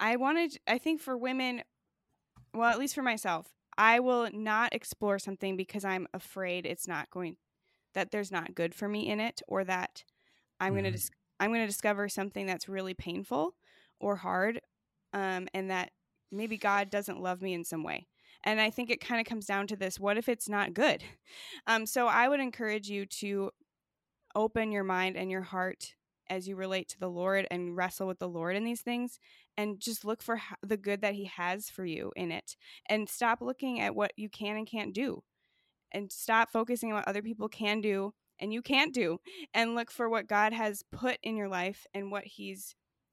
I think for women, well, at least for myself, I will not explore something because I'm afraid that there's not good for me in it, or that I'm going to discover something that's really painful or hard, and that maybe God doesn't love me in some way. And I think it kind of comes down to this: what if it's not good? So I would encourage you to open your mind and your heart as you relate to the Lord and wrestle with the Lord in these things, and just look for the good that he has for you in it, and stop looking at what you can and can't do, and stop focusing on what other people can do and you can't do, and look for what God has put in your life and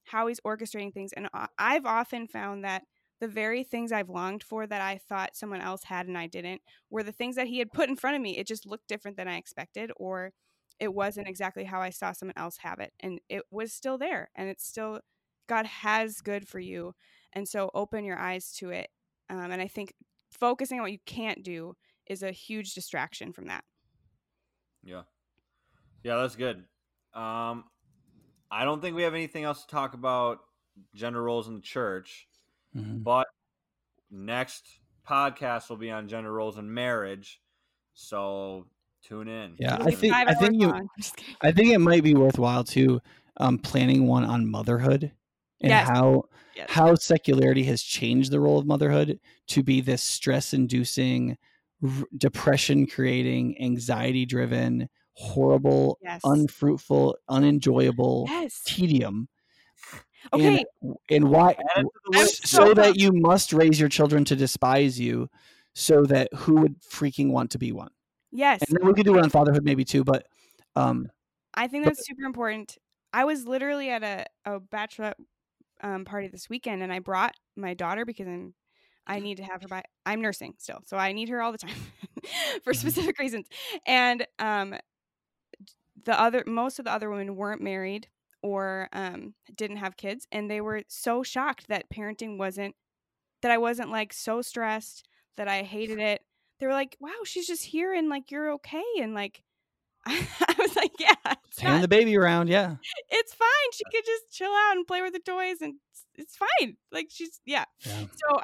how he's orchestrating things. And I've often found that the very things I've longed for that I thought someone else had and I didn't were the things that he had put in front of me. It just looked different than I expected, or it wasn't exactly how I saw someone else have it. And it was still there, and it's still, God has good for you. And so open your eyes to it. And I think focusing on what you can't do is a huge distraction from that. Yeah. Yeah, that's good. I don't think we have anything else to talk about gender roles in the church. Mm-hmm. But next podcast will be on gender roles and marriage, so tune in. Yeah, I think it might be worthwhile too, planning one on motherhood and how secularity has changed the role of motherhood to be this stress-inducing, depression-creating, anxiety-driven, horrible, unfruitful, unenjoyable tedium. Okay. And why? So that you must raise your children to despise you, so that who would freaking want to be one? Yes. And then we could do it on fatherhood maybe too, but I think that's super important. I was literally at a bachelorette party this weekend, and I brought my daughter because I need to have her I'm nursing still, so I need her all the time for specific reasons. And most of the other women weren't married or didn't have kids, and they were so shocked that parenting wasn't, that I wasn't like so stressed that I hated it. They were like, wow, she's just here and like you're okay, and like I was like, yeah, hand the baby around, yeah, it's fine, she could just chill out and play with the toys and it's fine, like she's So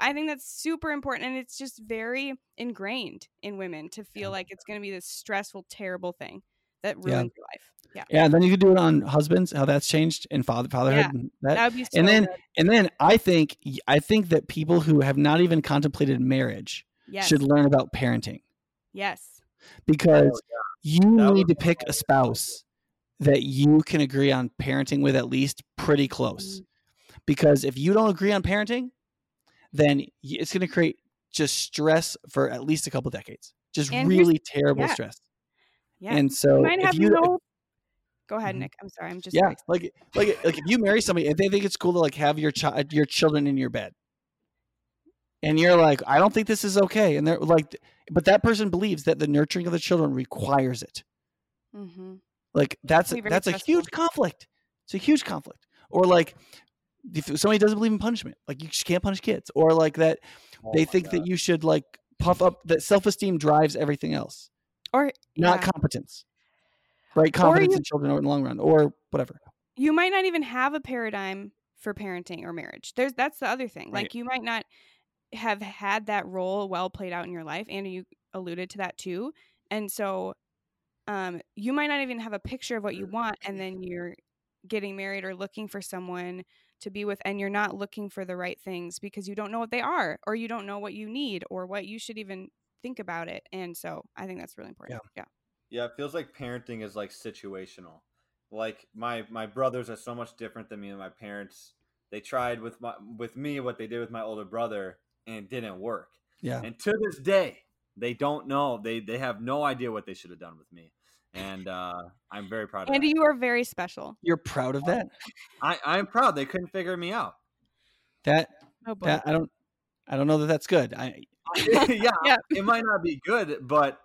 I think that's super important, and it's just very ingrained in women to feel like it's going to be this stressful, terrible thing that ruins your life. Yeah. Yeah, and then you could do it on husbands, how that's changed, and fatherhood. Yeah, and that would be so good. And then I think that people who have not even contemplated marriage should learn about parenting. Yes. Because you need to pick a spouse that you can agree on parenting with at least pretty close. Mm-hmm. Because if you don't agree on parenting, then it's going to create just stress for at least a couple decades. Just really terrible stress. Yeah. And so go ahead, Nick. I'm sorry. I'm just like if you marry somebody and they think it's cool to like have your children in your bed, and you're like, I don't think this is okay, and they're like, but that person believes that the nurturing of the children requires it. Mm-hmm. Like that's a huge conflict. It's a huge conflict. Or like if somebody doesn't believe in punishment, like you just can't punish kids, or like that they think that you should like puff up, that self-esteem drives everything else, or not competence. Right, confidence in children in the long run, or whatever. You might not even have a paradigm for parenting or marriage. That's the other thing. Right. Like you might not have had that role well played out in your life, and you alluded to that too. And so you might not even have a picture of what you want, and then you're getting married or looking for someone to be with, and you're not looking for the right things because you don't know what they are, or you don't know what you need, or what you should even think about it. And so I think that's really important. Yeah. It feels like parenting is like situational. Like my brothers are so much different than me and my parents. They tried with me what they did with my older brother, and it didn't work. Yeah. And to this day, they don't know. They have no idea what they should have done with me. And I'm very proud of Andy, that. Andy, you are very special. You're proud of that? I'm proud. They couldn't figure me out. I don't know that that's good. It might not be good, but.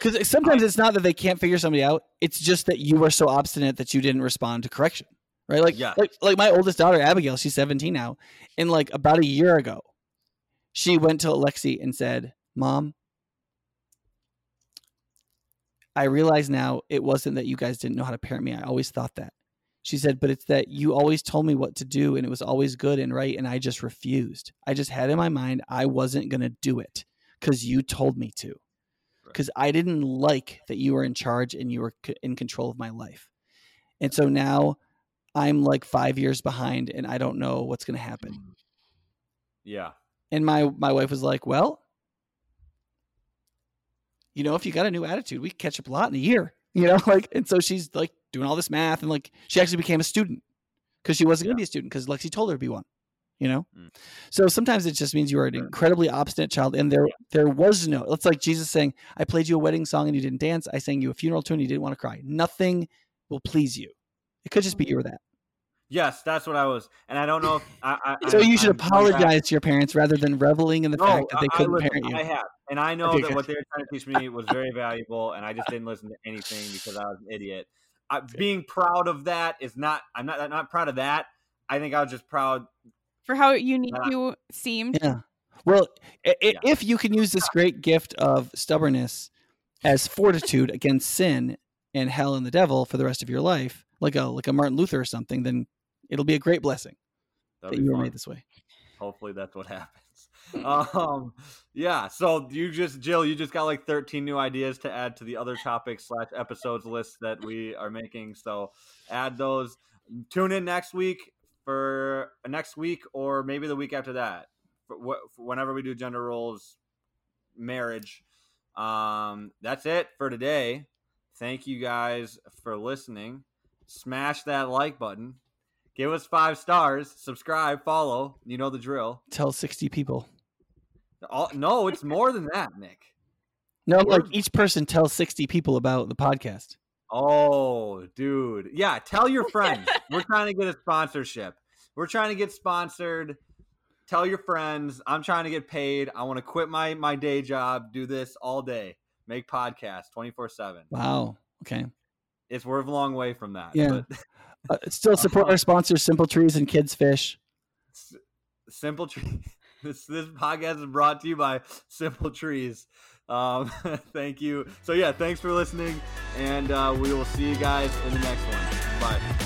Because sometimes it's not that they can't figure somebody out. It's just that you are so obstinate that you didn't respond to correction, right? Like my oldest daughter, Abigail, she's 17 now. And like about a year ago, she went to Alexi and said, Mom, I realize now it wasn't that you guys didn't know how to parent me. I always thought that. She said, but it's that you always told me what to do, and it was always good and right. And I just refused. I just had in my mind I wasn't going to do it because you told me to. Because I didn't like that you were in charge and you were in control of my life. And so now I'm like 5 years behind and I don't know what's going to happen. Yeah. And my wife was like, well, you know, if you got a new attitude, we could catch up a lot in a year, you know, like, and so she's like doing all this math, and like, she actually became a student because she wasn't going to be a student because Lexi told her to be one, you know? Mm. So sometimes it just means you are an incredibly obstinate child, and there was no, it's like Jesus saying, I played you a wedding song and you didn't dance. I sang you a funeral tune and you didn't want to cry. Nothing will please you. It could just be you or that. Yes, that's what I was. And I don't know if I so you should apologize to your parents rather than reveling in the fact that they couldn't parent you. I have. And I know that what they were trying to teach me was very valuable, and I just didn't listen to anything because I was an idiot. Being proud of that is not – I'm not proud of that. I think I was just proud – for how unique you seemed. Yeah. Well, if you can use this great gift of stubbornness as fortitude against sin and hell and the devil for the rest of your life, like a Martin Luther or something, then it'll be a great blessing that you were made this way. Hopefully that's what happens. Yeah. So Jill, you just got like 13 new ideas to add to the other topics/episodes list that we are making. So add those. Tune in next week or maybe the week after that. For whenever we do gender roles, marriage. That's it for today. Thank you guys for listening. Smash that like button. Give us 5 stars. Subscribe, follow. You know the drill. Tell 60 people. No, it's more than that, Nick. No, like each person tells 60 people about the podcast. Oh, dude. Yeah, tell your friends. We're trying to get a sponsorship. We're trying to get sponsored. Tell your friends. I'm trying to get paid. I want to quit my day job, do this all day, make podcasts 24/7. Wow. Okay. We're a long way from that. Yeah. But... still support our sponsors, Simple Trees and Kids Fish. Simple Trees. This podcast is brought to you by Simple Trees. Thank you. So, yeah, thanks for listening, and we will see you guys in the next one. Bye.